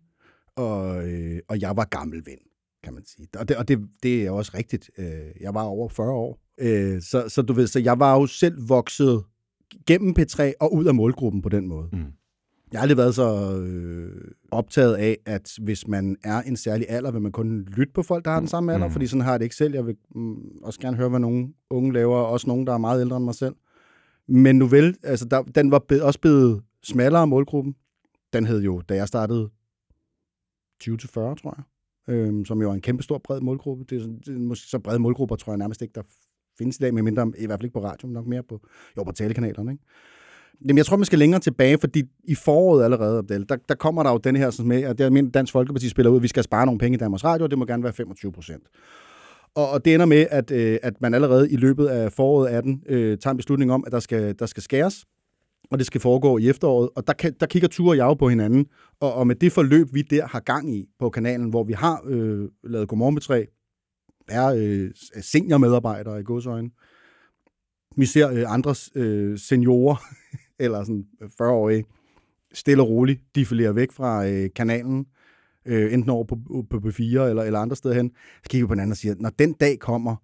og jeg var gammel vind, kan man sige. Og det er også rigtigt. Jeg var over 40 år. Så du ved, så jeg var jo selv vokset gennem P3 og ud af målgruppen på den måde. Mm. Jeg har aldrig været så optaget af, at hvis man er en særlig alder, vil man kun lytte på folk, der har den samme alder, fordi sådan har jeg det ikke selv. Jeg vil også gerne høre, hvad nogle unge laver, og også nogen, der er meget ældre end mig selv. Men nu vel, altså, den var også blevet smallere, målgruppen. Den hed jo, da jeg startede, 20-40, tror jeg. Som jo er en kæmpestor bred målgruppe. Det er måske så brede målgrupper, tror jeg nærmest ikke, der findes i dag, men mindre, i hvert fald ikke på radio, nok mere på talekanalerne, ikke? Jamen, jeg tror, man skal længere tilbage, fordi i foråret allerede, Abdel, der kommer der jo den her sådan med, at det er Dansk Folkeparti spiller ud, vi skal spare nogle penge i Danmarks Radio, og det må gerne være 25%. Og det ender med, at man allerede i løbet af foråret 18 tager en beslutning om, at der skal skæres, og det skal foregå i efteråret, og der kigger Ture og jeg på hinanden, og med det forløb, vi der har gang i på kanalen, hvor vi har lavet Godmorgen P3, er seniormedarbejdere i godsøjne. Vi ser andre seniorer, eller sådan 40-årige, stille og roligt, de filerer væk fra kanalen, enten over på P4 eller andre steder hen, så kigger vi på hinanden og siger, når den dag kommer,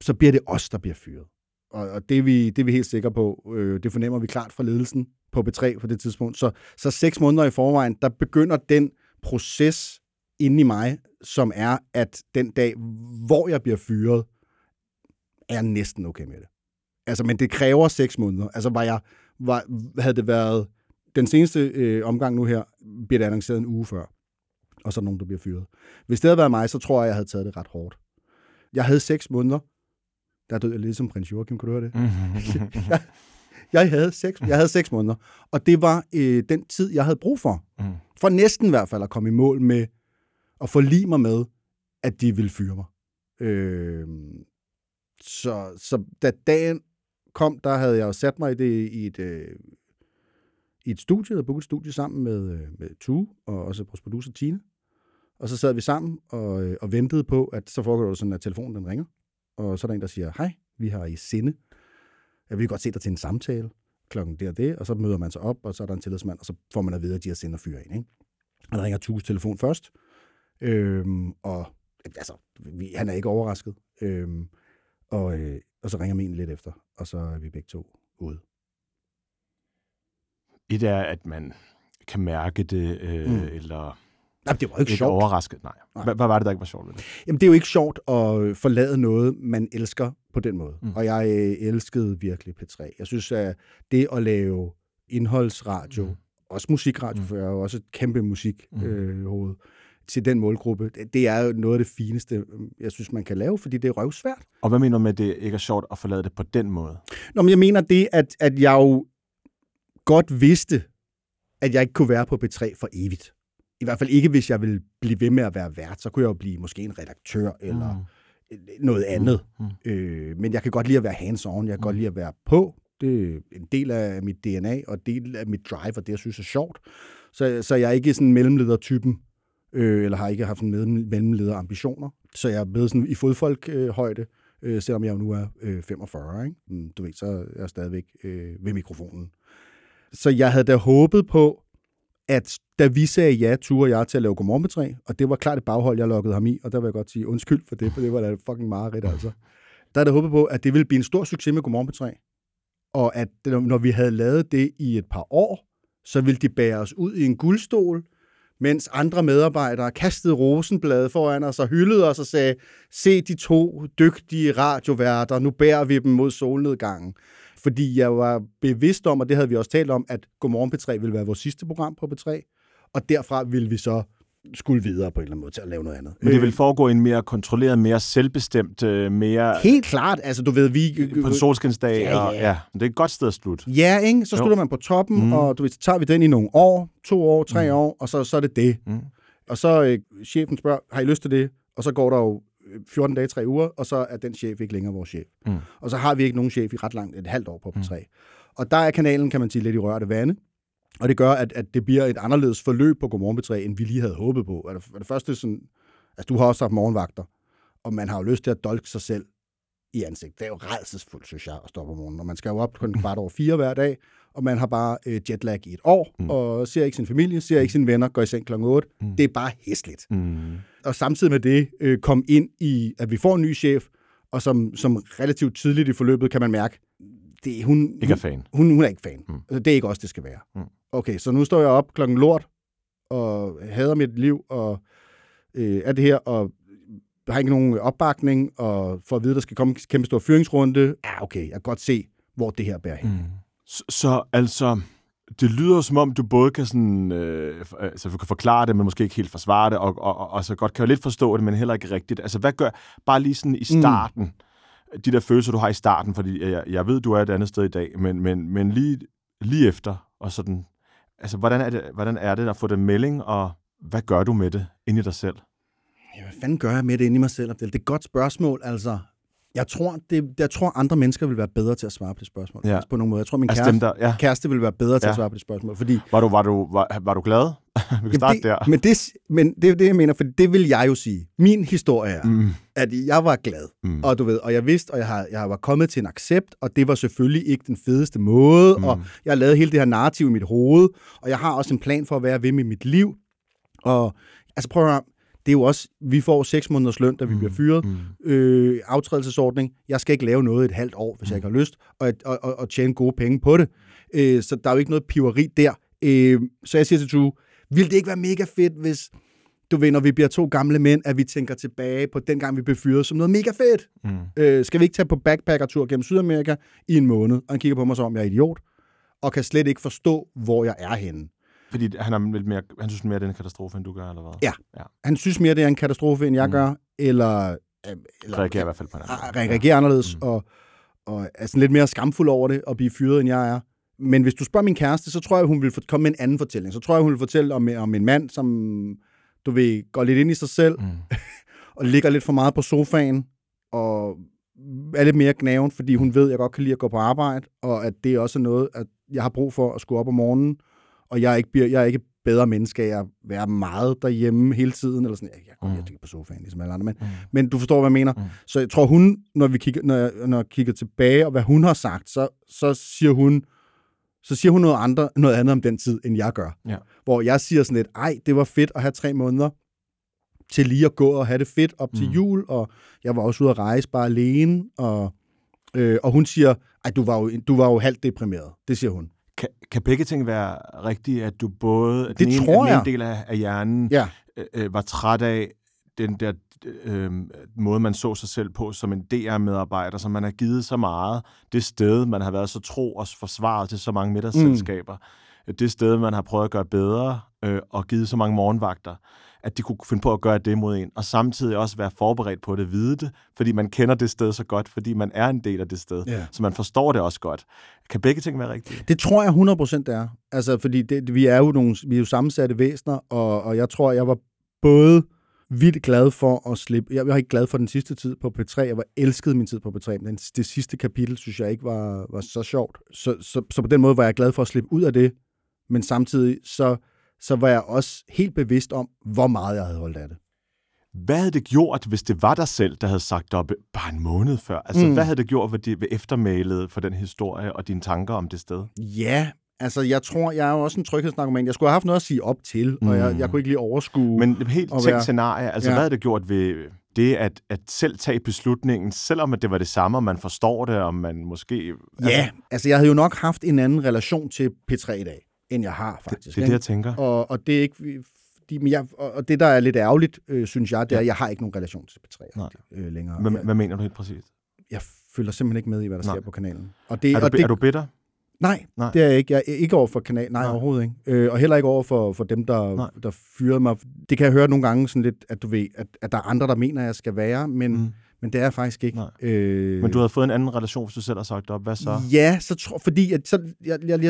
så bliver det os, der bliver fyret. Og det er vi helt sikre på. Det fornemmer vi klart fra ledelsen på P3 på det tidspunkt. Så 6 måneder i forvejen, der begynder den proces inde i mig, som er, at den dag, hvor jeg bliver fyret, er næsten okay med det. Altså, men det kræver 6 måneder. Altså, havde det været den seneste omgang nu her, bliver det annonceret en uge før, og så er nogen, der bliver fyret. Hvis det havde været mig, så tror jeg havde taget det ret hårdt. Jeg havde 6 måneder. Der døde jeg lidt som prins Joachim, kunne du høre det? Jeg havde 6 måneder, og det var den tid, jeg havde brug for. For næsten i hvert fald at komme i mål med, at forlige mig med, at de ville fyre mig. Så da dagen kom, der havde jeg jo sat mig i et studie, der bookede et studie sammen med Tue, og også vores producer Tine. Og så sad vi sammen og ventede på, at så foregår det sådan, at telefonen den ringer. Og så er der en, der siger, hej, vi har i sinde. Jeg vil godt se dig til en samtale klokken der og det, og så møder man sig op, og så er der en tillidsmand, og så får man at vide, at de har sinde og fyre ind. Ikke? Og der ringer Tues telefon først, og altså, han er ikke overrasket. Og så ringer min lidt efter, og så er vi begge to ude. Et er, at man kan mærke det, eller Jamen, det var ikke sjovt. Overrasket, nej. Hvad var det, der ikke var sjovt ved det? Jamen, det er jo ikke sjovt at forlade noget, man elsker på den måde. Mm. Og jeg elskede virkelig P3. Jeg synes, at det at lave indholdsradio, også musikradio, for jeg er jo også et kæmpe musikhoved, til den målgruppe, det er jo noget af det fineste, jeg synes, man kan lave, fordi det er røvsvært. Og hvad mener du med, at det ikke er sjovt at forlade det på den måde? Nå, men jeg mener det, at jeg jo godt vidste, at jeg ikke kunne være på P3 for evigt. I hvert fald ikke, hvis jeg ville blive ved med at være vært. Så kunne jeg jo blive måske en redaktør eller noget andet. Men jeg kan godt lide at være hands-on. Jeg kan godt lide at være på. Det er en del af mit DNA og en del af mit drive, og det, jeg synes er sjovt. Så jeg er ikke sådan mellemledertypen, eller har ikke haft mellemlederambitioner. Så jeg er blevet sådan i fodfolkhøjde, selvom jeg jo nu er 45. Ikke? Du ved, så er jeg stadigvæk ved mikrofonen. Så jeg havde da håbet på, at da vi sagde ja, Ture og jeg, til at lave Godmorgen med Ture, og det var klart et baghold, jeg lukkede ham i, og der vil jeg godt sige undskyld for det, for det var da fucking mareridt, altså. Der havde jeg håbet på, at det ville blive en stor succes med Godmorgen med Ture, og at når vi havde lavet det i et par år, så ville de bære os ud i en guldstol, mens andre medarbejdere kastede rosenblade foran os og hyldede os og sagde, se de to dygtige radioværter, nu bærer vi dem mod solnedgangen. Fordi jeg var bevidst om, og det havde vi også talt om, at Godmorgen P3 ville være vores sidste program på P3, og derfra ville vi så skulle videre på en eller anden måde til at lave noget andet. Men det vil foregå i en mere kontrolleret, mere selvbestemt, mere... Helt klart, altså du ved, vi... På en solskinsdag, ja, og, ja. Det er et godt sted at slutte. Ja, ikke? Så slutter man på toppen, og du ved, så tager vi den i nogle år, 2 år, 3 år, og så er det det. Og så chefen spørger, har I lyst til det? Og så går der jo 14 dage, 3 uger, og så er den chef ikke længere vores chef. Og så har vi ikke nogen chef i ret langt, et halvt år på P3. Og der er kanalen, kan man sige, lidt i rørte vande. Og det gør, at det bliver et anderledes forløb på Godmorgen P3, end vi lige havde håbet på. For det første, sådan, altså, du har også haft morgenvagter, og man har jo lyst til at dolke sig selv i ansigt. Det er jo rædselsfuldt, synes jeg, at stå op om morgenen. Og man skal jo op kun 4:15 hver dag, og man har bare jetlag i et år, og ser ikke sin familie, ser ikke sine venner, går i seng kl. 8. Det er bare hæsligt. Og samtidig med det kom ind i, at vi får en ny chef, og som relativt tidligt i forløbet kan man mærke, det er hun er ikke fan. Altså, det er ikke også, det skal være. Okay, så nu står jeg op klokken lort, og hader mit liv, og er det her, og har ikke nogen opbakning, og for at vide, der skal komme en kæmpe stor fyringsrunde. Ja, okay, jeg kan godt se, hvor det her bærer hen. Så altså, det lyder som om, du både kan, sådan, altså, du kan forklare det, men måske ikke helt forsvare det, og så godt kan jeg lidt forstå det, men heller ikke rigtigt. Altså, hvad gør, bare lige sådan i starten, de der følelser, du har i starten, fordi jeg ved, du er et andet sted i dag, men lige efter, og sådan, altså, hvordan er det at få den melding, og hvad gør du med det inde i dig selv? Ja, hvad fanden gør jeg med det inde i mig selv? Det er et godt spørgsmål, altså. Jeg tror, andre mennesker vil være bedre til at svare på det spørgsmål. Ja. Altså, på nogen måde. Jeg tror, min kæreste vil være bedre til at svare på det spørgsmål. Fordi... Var du glad? Vi kan starte der. Men det er det, jeg mener, for det vil jeg jo sige. Min historie er, at jeg var glad. Og du ved, og jeg vidste, og jeg var kommet til en accept, og det var selvfølgelig ikke den fedeste måde, og jeg lavede hele det her narrativ i mit hoved, og jeg har også en plan for at være ved med mit liv. Og altså, prøv at høre. Det er jo også, vi får 6 måneders løn, da vi bliver fyret. Aftrædelsesordning. Jeg skal ikke lave noget et halvt år, hvis jeg ikke har lyst, og tjene gode penge på det. Så der er jo ikke noget piveri der. Så jeg siger til Tue, ville det ikke være mega fedt, hvis, du ved, når vi bliver 2 gamle mænd, at vi tænker tilbage på dengang, vi blev fyret, som noget mega fedt? Skal vi ikke tage på backpackertur gennem Sydamerika i en måned? Og han kigger på mig, som om jeg er idiot, og kan slet ikke forstå, hvor jeg er henne. Fordi han synes mere, det er en katastrofe, end du gør, eller hvad? Ja. Han synes mere, det er en katastrofe, end jeg gør, eller reagerer i hvert fald på reagerer anderledes, og er sådan lidt mere skamfuld over det, og blive fyret, end jeg er. Men hvis du spørger min kæreste, så tror jeg, hun vil komme med en anden fortælling. Så tror jeg, hun vil fortælle om en mand, som, du ved, går lidt ind i sig selv, og ligger lidt for meget på sofaen, og er lidt mere gnaven, fordi hun ved, at jeg godt kan lide at gå på arbejde, og at det også er noget, at jeg har brug for at skulle op om morgenen, og jeg er ikke bedre menneske af at være meget derhjemme hele tiden, eller sådan. Jeg går ikke på sofaen, ligesom alle andre, men du forstår, hvad jeg mener. Så jeg tror, hun, når jeg kigger tilbage, og hvad hun har sagt, så siger hun noget andet om den tid, end jeg gør. Ja. Hvor jeg siger sådan lidt, ej, det var fedt at have 3 måneder til lige at gå og have det fedt op til jul, og jeg var også ude at rejse bare alene, og hun siger, ej, du var jo halvt deprimeret. Det siger hun. Kan begge ting være rigtige, at du både den ene del af hjernen var træt af den der måde, man så sig selv på som en DR-medarbejder, som man har givet så meget. Det sted, man har været så tro og forsvaret til så mange middagsselskaber. Det sted, man har prøvet at gøre bedre og givet så mange morgenvagter, at de kunne finde på at gøre det mod en, og samtidig også være forberedt på det, vide det, fordi man kender det sted så godt, fordi man er en del af det sted, yeah. Så man forstår det også godt. Kan begge ting være rigtige? Det tror jeg 100% det er. Altså, fordi vi er jo sammensatte væsener, og jeg tror, jeg var både vildt glad for at slippe. Jeg var ikke glad for den sidste tid på P3. Jeg var elsket min tid på P3, men det sidste kapitel, synes jeg ikke var så sjovt. Så på den måde var jeg glad for at slippe ud af det, men samtidig så var jeg også helt bevidst om, hvor meget jeg havde holdt af det. Hvad havde det gjort, hvis det var dig selv, der havde sagt op bare en måned før? Altså, hvad havde det gjort ved eftermælet for den historie og dine tanker om det sted? Ja, altså, jeg tror, jeg er jo også en tryghedsnarkoman. Jeg skulle have haft noget at sige op til, og jeg kunne ikke lige overskue. Men helt tænkt scenarie. Altså, hvad havde det gjort ved det at selv tage beslutningen, selvom at det var det samme, og man forstår det, og man måske... Altså... Ja, altså, jeg havde jo nok haft en anden relation til P3 i dag, end jeg har, faktisk. Det er det, jeg tænker. Og det er ikke... Og det, der er lidt ærgerligt, synes jeg, det er, at jeg har ikke nogen relation til P3 længere. Hvad mener du helt præcist? Jeg følger simpelthen ikke med i, hvad der sker på kanalen. Er du bitter? Nej, det er jeg ikke. Jeg er ikke over for kanalen. Nej, overhovedet ikke. Og heller ikke over for dem, der fyrede mig. Det kan jeg høre nogle gange sådan lidt, at du ved, at der er andre, der mener, at jeg skal være, men... Men det er jeg faktisk ikke. Men du havde fået en anden relation, hvis du selv har sagt op. Hvad så? Ja,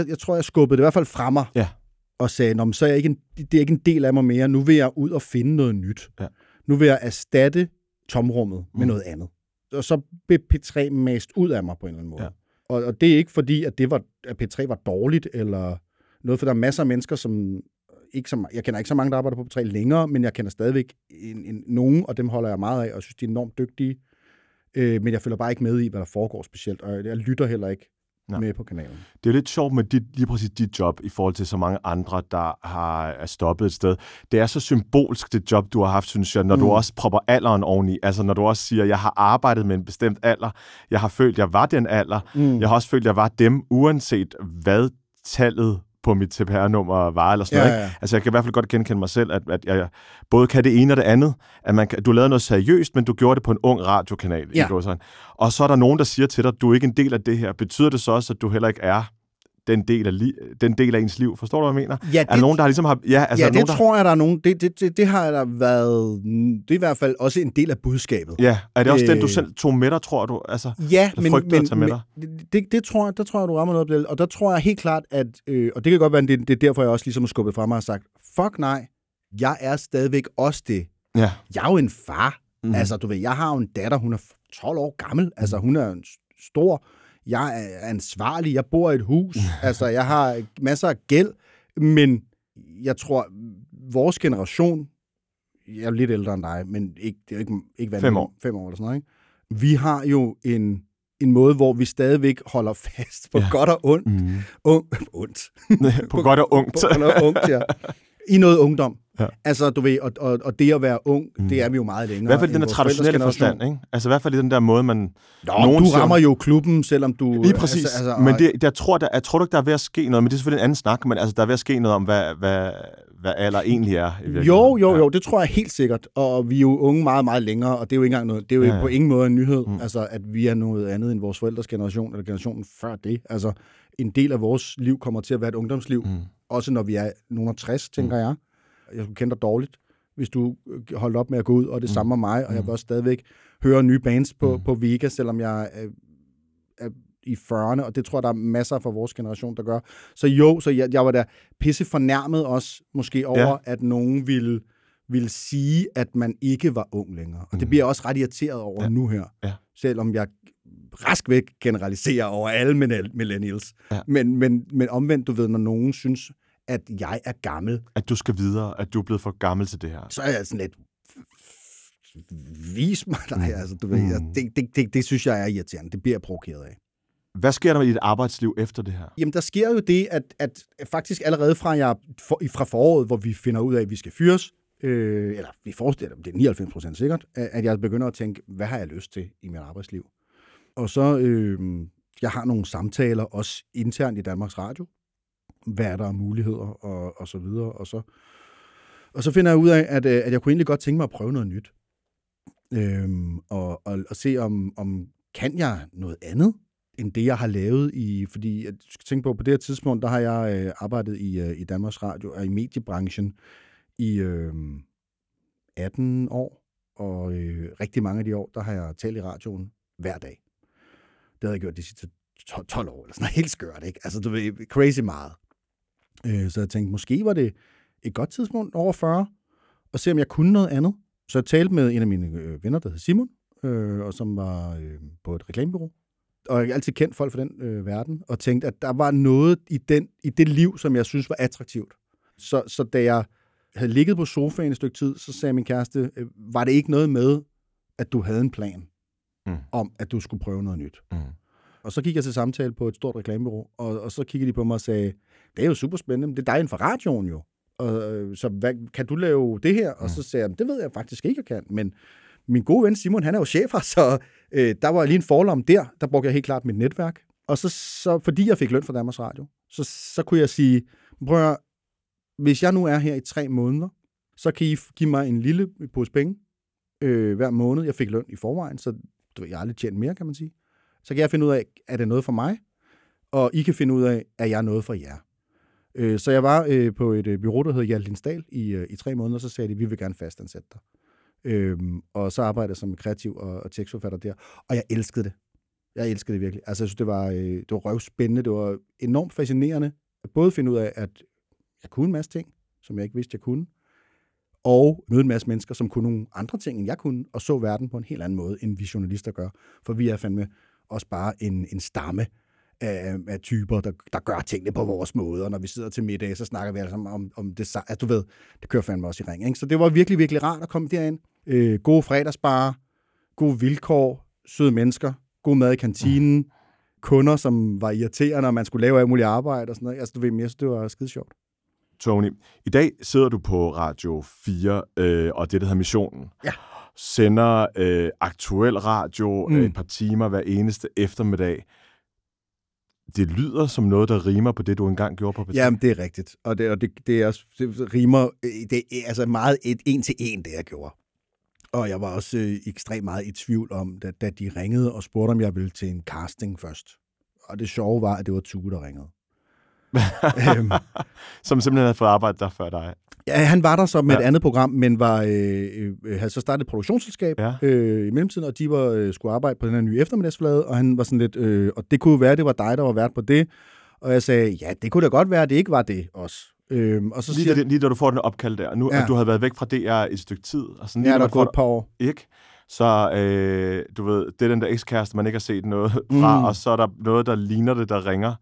jeg tror, jeg skubbede det i hvert fald fra mig. Ja. Og sagde, nå, men så er jeg ikke det er ikke en del af mig mere. Nu vil jeg ud og finde noget nyt. Ja. Nu vil jeg erstatte tomrummet med noget andet. Og så blev P3 mast ud af mig på en eller anden måde. Ja. Og det er ikke fordi, at P3 var dårligt eller noget, for der er masser af mennesker, som... Jeg kender ikke så mange, der arbejder på P3 længere, men jeg kender stadigvæk nogen, og dem holder jeg meget af, og synes, de er enormt dygtige. Men jeg følger bare ikke med i, hvad der foregår specielt, og jeg lytter heller ikke med på kanalen. Det er lidt sjovt med lige præcis dit job, i forhold til så mange andre, der er stoppet et sted. Det er så symbolsk, det job, du har haft, synes jeg, når du også propper alderen oveni. Altså, når du også siger, jeg har arbejdet med en bestemt alder, jeg har følt, jeg var den alder, jeg har også følt, jeg var dem, uanset hvad tallet på mit CPR-nummer var, eller sådan noget. Ikke? Altså, jeg kan i hvert fald godt genkende mig selv, at jeg både kan det ene og det andet, at du lavede noget seriøst, men du gjorde det på en ung radiokanal. Ja. Og så er der nogen, der siger til dig, at du er ikke en del af det her. Betyder det så også, at du heller ikke er den del af ens liv? Forstår du, hvad jeg mener? Ja, er der nogen, der ligesom har... Ja, altså, ja, det nogen, der... tror jeg, der er nogen... Det har der været... Det er i hvert fald også en del af budskabet. Ja, er det også den, du selv tog med dig, tror du? Altså, ja, men at tage med dig? Det tror jeg, der tror jeg, du rammer noget. Og der tror jeg helt klart, at... og det kan godt være, at det er derfor, jeg også ligesom har skubbet fra mig og sagt, fuck nej, jeg er stadigvæk også det. Ja. Jeg er jo en far. Altså, du ved, jeg har jo en datter, hun er 12 år gammel. Altså, hun er en stor... Jeg er ansvarlig, jeg bor i et hus, altså jeg har masser af gæld, men jeg tror, vores generation, jeg er lidt ældre end dig, men ikke, det er jo ikke vanligt. 5 år eller sådan noget, ikke? Vi har jo en måde, hvor vi stadigvæk holder fast på godt og ondt. På godt og ondt. På godt og ondt, ja. I noget ungdom. Ja. Altså, du ved, og det at være ung, det er vi jo meget længere. I hvert fald den der traditionelle forstand, ikke? Altså, i hvert fald den der måde, man... Nå, du rammer jo klubben, selvom du... Lige præcis, men det, jeg tror ikke, der er ved at ske noget, men det er selvfølgelig en anden snak, men altså, der er ved at ske noget om, hvad alder egentlig er. Jo, det tror jeg helt sikkert, og vi er jo unge meget, meget længere, og det er jo ikke engang noget, det er jo på ingen måde en nyhed, altså, at vi er noget andet end vores forældres generation, eller generationen før det. Altså, en del af vores liv kommer til at være et ungdomsliv, også når vi er nogen af 60, tænker jeg. Jeg skulle kende dig dårligt, hvis du holdt op med at gå ud, og det samme med mig, og jeg vil også stadigvæk høre nye bands på Vega, selvom jeg er i 40'erne, og det tror jeg, der er masser fra vores generation, der gør. Så jo, så jeg var da pisse fornærmet også, måske over, at nogen ville sige, at man ikke var ung længere. Og det bliver jeg også ret irriteret over nu her, selvom jeg rask væk generaliserer over alle millennials. Ja. Men omvendt, du ved, når nogen synes, at jeg er gammel. At du skal videre, at du er blevet for gammel til det her. Så er jeg sådan lidt, vis mig dig, altså, du ved, det synes jeg er irriterende, det bliver jeg provokeret af. Hvad sker der med dit arbejdsliv efter det her? Jamen, der sker jo det, at faktisk allerede fra foråret, hvor vi finder ud af, at vi skal fyres, eller vi forestiller det er 99% sikkert, at jeg begynder at tænke, hvad har jeg lyst til i mit arbejdsliv? Og så, jeg har nogle samtaler, også internt i Danmarks Radio, hvad der er muligheder, og så videre. Og så Og så finder jeg ud af, at jeg kunne egentlig godt tænke mig at prøve noget nyt. Og se, om kan jeg noget andet end det, jeg har lavet i... Fordi jeg skal tænke på det her tidspunkt, der har jeg arbejdet i Danmarks Radio og i mediebranchen i 18 år. Og rigtig mange af de år, der har jeg talt i radioen hver dag. Det havde jeg gjort de sidste 12 år, eller sådan noget. Helt skørt, ikke? Altså, det var crazy meget. Så jeg tænkte, måske var det et godt tidspunkt, over 40, og se, om jeg kunne noget andet. Så jeg talte med en af mine venner, der hed Simon, og som var på et reklamebureau. Og jeg har altid kendt folk fra den verden, og tænkte, at der var noget i det liv, som jeg synes var attraktivt. Så da jeg havde ligget på sofaen et stykke tid, så sagde min kæreste, var det ikke noget med, at du havde en plan om, at du skulle prøve noget nyt? Mm. Og så gik jeg til samtale på et stort reklamebureau, og så kiggede de på mig og sagde, det er jo superspændende, men det er dig inden for radioen jo. Og, så kan du lave det her? Og så sagde jeg, det ved jeg faktisk ikke, jeg kan, men min gode ven Simon, han er jo chef her, så der var lige en forlom der brugte jeg helt klart mit netværk. Og så fordi jeg fik løn fra Danmarks Radio, så kunne jeg sige, prøv at høre, hvis jeg nu er her i 3 måneder, så kan I give mig en lille pose penge hver måned. Jeg fik løn i forvejen, så jeg har aldrig tjent mere, kan man sige. Så kan jeg finde ud af, er det noget for mig? Og I kan finde ud af, er jeg noget for jer? Så jeg var på et bureau, der hed Jaldinstad i 3 måneder, så sagde de, vi vil gerne fastansætte dig. Og så arbejdede jeg som kreativ og tekstforfatter der, og jeg elskede det. Jeg elskede det virkelig. Altså, jeg synes, det var røvspændende, det var enormt fascinerende at både finde ud af, at jeg kunne en masse ting, som jeg ikke vidste, jeg kunne, og møde en masse mennesker, som kunne nogle andre ting, end jeg kunne, og så verden på en helt anden måde, end vi journalister gør. For vi er fandme også bare en stamme af typer, der gør tingene på vores måde, og når vi sidder til middag, så snakker vi altså om det. Altså, du ved, det kører fandme også i ring, ikke? Så det var virkelig, virkelig rart at komme derind. Gode fredagsbarer, gode vilkår, søde mennesker, god mad i kantinen, kunder, som var irriterende, når man skulle lave alt muligt arbejde og sådan noget. Altså, du ved, men jeg synes, det var skide sjovt. Tony, i dag sidder du på Radio 4 og det, der hedder Missionen. Ja. Sender Aktuel Radio et par timer hver eneste eftermiddag. Det lyder som noget, der rimer på det, du engang gjorde på P3. Jamen, det er rigtigt. Og det er også, det rimer, det er altså meget en til en, det jeg gjorde. Og jeg var også ekstremt meget i tvivl om, da de ringede og spurgte, om jeg ville til en casting først. Og det sjove var, at det var Tue, der ringede. Som simpelthen havde fået arbejde der før dig. Ja, han var der så med et andet program, men havde så startet et produktionsselskab i mellemtiden, og de var skulle arbejde på den her nye eftermiddagsflade, og han var sådan lidt, og det kunne være, det var dig, der var vært på det, og jeg sagde, ja, det kunne da godt være, det ikke var det også. Og så siger lige da du får den opkald der, nu, at du havde været væk fra DR et stykke tid, og sådan, der er gået et par år. Ikke? Så du ved, det er den der ekskæreste, man ikke har set noget fra, og så er der noget, der ligner det, der ringer.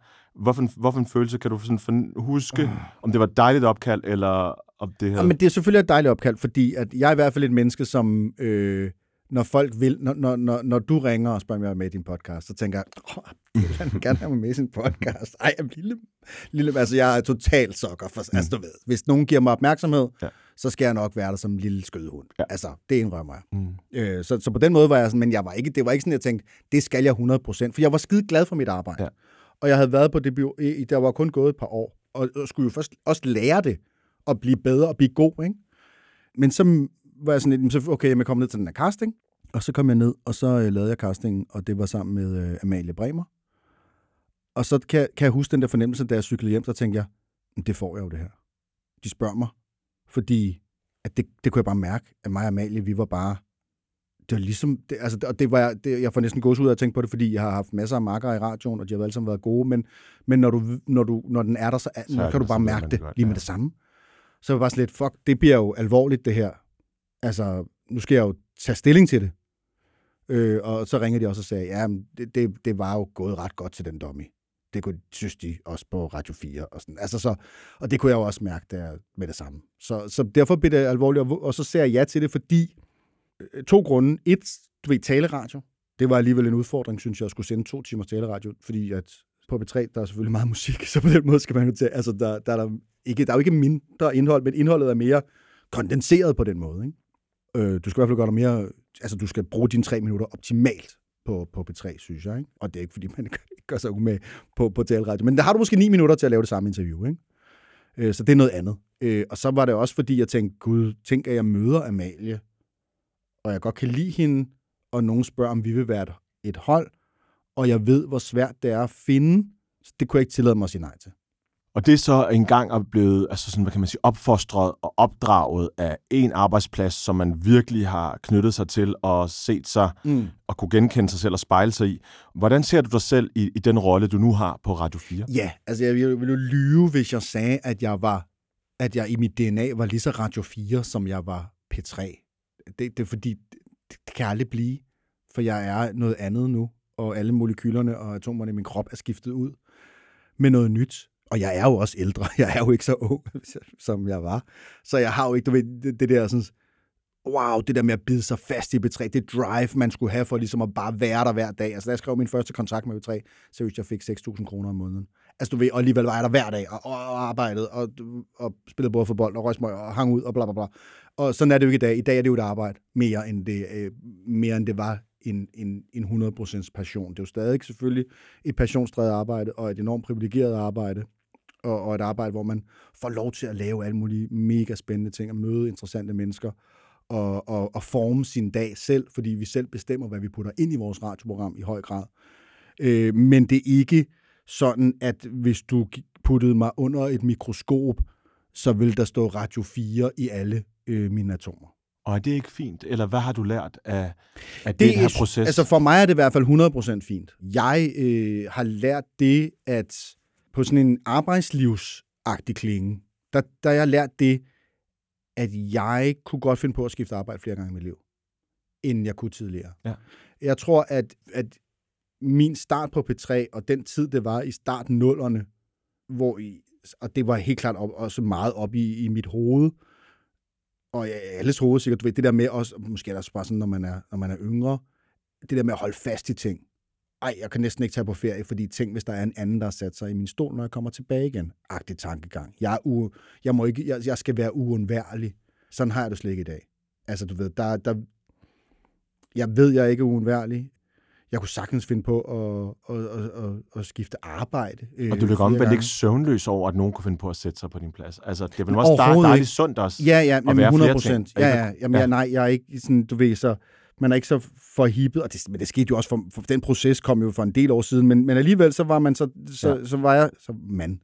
Hvorfor en følelse kan du sådan huske, om det var et dejligt opkald, eller om det her? Ja, men det er selvfølgelig et dejligt opkald, fordi at jeg er i hvert fald et menneske, som når folk vil, når du ringer og spørger, om jeg er med i din podcast, så tænker jeg, jeg vil gerne have mig med i sin podcast. Ej, jeg er lille, altså jeg er totalt sokker for, altså du ved, hvis nogen giver mig opmærksomhed, så skal jeg nok være der som en lille skødehund. Ja. Altså, det indrømmer jeg. Så på den måde var jeg sådan, men jeg var ikke, det var ikke sådan, jeg tænkte, det skal jeg 100%, for jeg var skide glad for mit arbejde. Ja. Og jeg havde været på det bureau, der var kun gået et par år, og skulle jo først også lære det, at blive bedre og blive god, ikke? Men så var jeg sådan lidt, okay, jeg kom ned til den her casting, og så kom jeg ned, og så lavede jeg castingen, og det var sammen med Amalie Bremer. Og så kan jeg huske den der fornemmelse, da jeg cyklede hjem, så tænkte jeg, det får jeg jo det her. De spørger mig, fordi at det kunne jeg bare mærke, at mig og Amalie, vi var bare, det var ligesom, jeg får næsten gås ud af at tænke på det, fordi jeg har haft masser af makker i radioen, og de har alle sammen været gode, men når den er der, så kan du bare mærke det lige med det samme. Så var jeg bare sådan lidt, fuck, det bliver jo alvorligt, det her. Altså, nu skal jeg jo tage stilling til det. Og så ringede de også og sagde, ja, det var jo gået ret godt til den dummy. Det kunne, synes de, også på Radio 4 og sådan. Altså, og det kunne jeg jo også mærke der med det samme. Så derfor blev det alvorligt, og så sagde jeg ja til det, fordi 2 grunde. 1, du ved, taleradio. Det var alligevel en udfordring, synes jeg, at skulle sende 2 timers taleradio, fordi at på P3, der er selvfølgelig meget musik, så på den måde skal man jo til, altså der er jo ikke mindre indhold, men indholdet er mere kondenseret på den måde, ikke? Du skal i hvert fald gøre dig mere, altså du skal bruge dine 3 minutter optimalt på P3, synes jeg, ikke? Og det er ikke, fordi man gør sig umage på taleradio, men der har du måske 9 minutter til at lave det samme interview, ikke? Så det er noget andet. Og så var det også, fordi jeg tænkte, gud, tænk, at jeg møder Amalie, og jeg godt kan lide hende, og nogen spørger, om vi vil være et hold, og jeg ved, hvor svært det er at finde. Det kunne jeg ikke tillade mig at sige nej til. Og det er så engang er blevet, altså sådan, hvad kan man sige, opfostret og opdraget af en arbejdsplads, som man virkelig har knyttet sig til og set sig og kunne genkende sig selv og spejle sig i. Hvordan ser du dig selv i den rolle, du nu har på Radio 4? Ja, altså jeg ville jo lyve, hvis jeg sagde, at jeg i mit DNA var lige så Radio 4, som jeg var P3. Det er fordi, det kan aldrig blive, for jeg er noget andet nu, og alle molekylerne og atomerne i min krop er skiftet ud med noget nyt. Og jeg er jo også ældre. Jeg er jo ikke så ung, som jeg var. Så jeg har jo ikke, du ved, det der sådan, wow, det der med at bide sig fast i P3, det drive, man skulle have for ligesom at bare være der hver dag. Altså, da jeg skrev min første kontrakt med P3, seriøst, jeg fik 6.000 kroner om måneden. Altså, du ved, og alligevel var jeg der hver dag, og arbejdede, og spillede både fodbold, og røgsmøg, og hang ud, og bla bla bla. Og sådan er det jo ikke i dag. I dag er det jo et arbejde mere end det var en 100% passion. Det er jo stadig selvfølgelig et passionsdrevet arbejde, og et enormt privilegeret arbejde. Og et arbejde, hvor man får lov til at lave alle mulige mega spændende ting, og møde interessante mennesker, og forme sin dag selv, fordi vi selv bestemmer, hvad vi putter ind i vores radioprogram i høj grad. Men det er ikke sådan, at hvis du puttede mig under et mikroskop, så vil der stå Radio 4 i alle mine atomer. Og er det ikke fint? Eller hvad har du lært af den her proces? Altså for mig er det i hvert fald 100% fint. Jeg har lært det, at på sådan en arbejdslivsagtig klinge, der har jeg lært det, at jeg kunne godt finde på at skifte arbejde flere gange i mit liv, end jeg kunne tidligere. Ja. Jeg tror, at min start på P3, og den tid, det var i starten 0'erne, og det var helt klart også meget op i mit hoved, og alles hoved sikkert, du ved, det der med også, måske er det også bare sådan, når man er yngre, det der med at holde fast i ting. Ej, jeg kan næsten ikke tage på ferie, fordi tænk, hvis der er en anden, der har sat sig i min stol, når jeg kommer tilbage igen. Agtig tankegang. Jeg skal være uundværlig. Sådan har jeg det slet ikke i dag. Altså, du ved, jeg er ikke uundværlig. Jeg kunne sagtens finde på at skifte arbejde. Og du vil omvendt ikke søvnløs over, at nogen kunne finde på at sætte sig på din plads. Altså, det er vel også dejligt sundt også at være 100%. Jeg er ikke sådan, du ved, så man er ikke så forhippet, og men det skete jo også for den proces kom jo for en del år siden, men alligevel så var man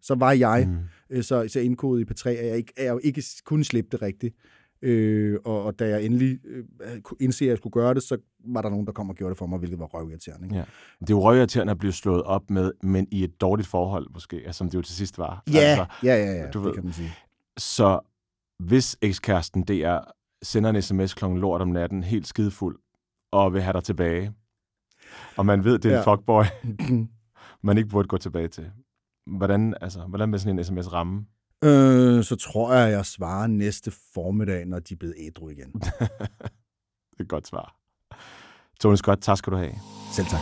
så var jeg indkodet i P3, at jeg ikke kunne slippe det rigtigt. Og da jeg endelig indser, at jeg skulle gøre det, så var der nogen, der kom og gjorde det for mig, hvilket var røvirriterende. Ja. Det er jo røvirriterende at blive slået op med, men i et dårligt forhold måske, som det jo til sidst var. Ja, altså, ja det ved. Kan man sige. Så hvis ekskæresten DR sender en sms klokken lort om natten, helt skidefuld, og vil have dig tilbage, og man ved, det er en fuckboy, man ikke burde gå tilbage til. Hvordan vil sådan en sms ramme? Så tror jeg svarer næste formiddag, når de er blevet ædru igen. Det er et godt svar. Tony Scott, tak skal du have. Selv tak.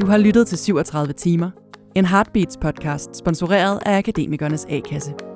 Du har lyttet til 37 timer, en Heartbeats podcast sponsoreret af Akademikernes A-kasse.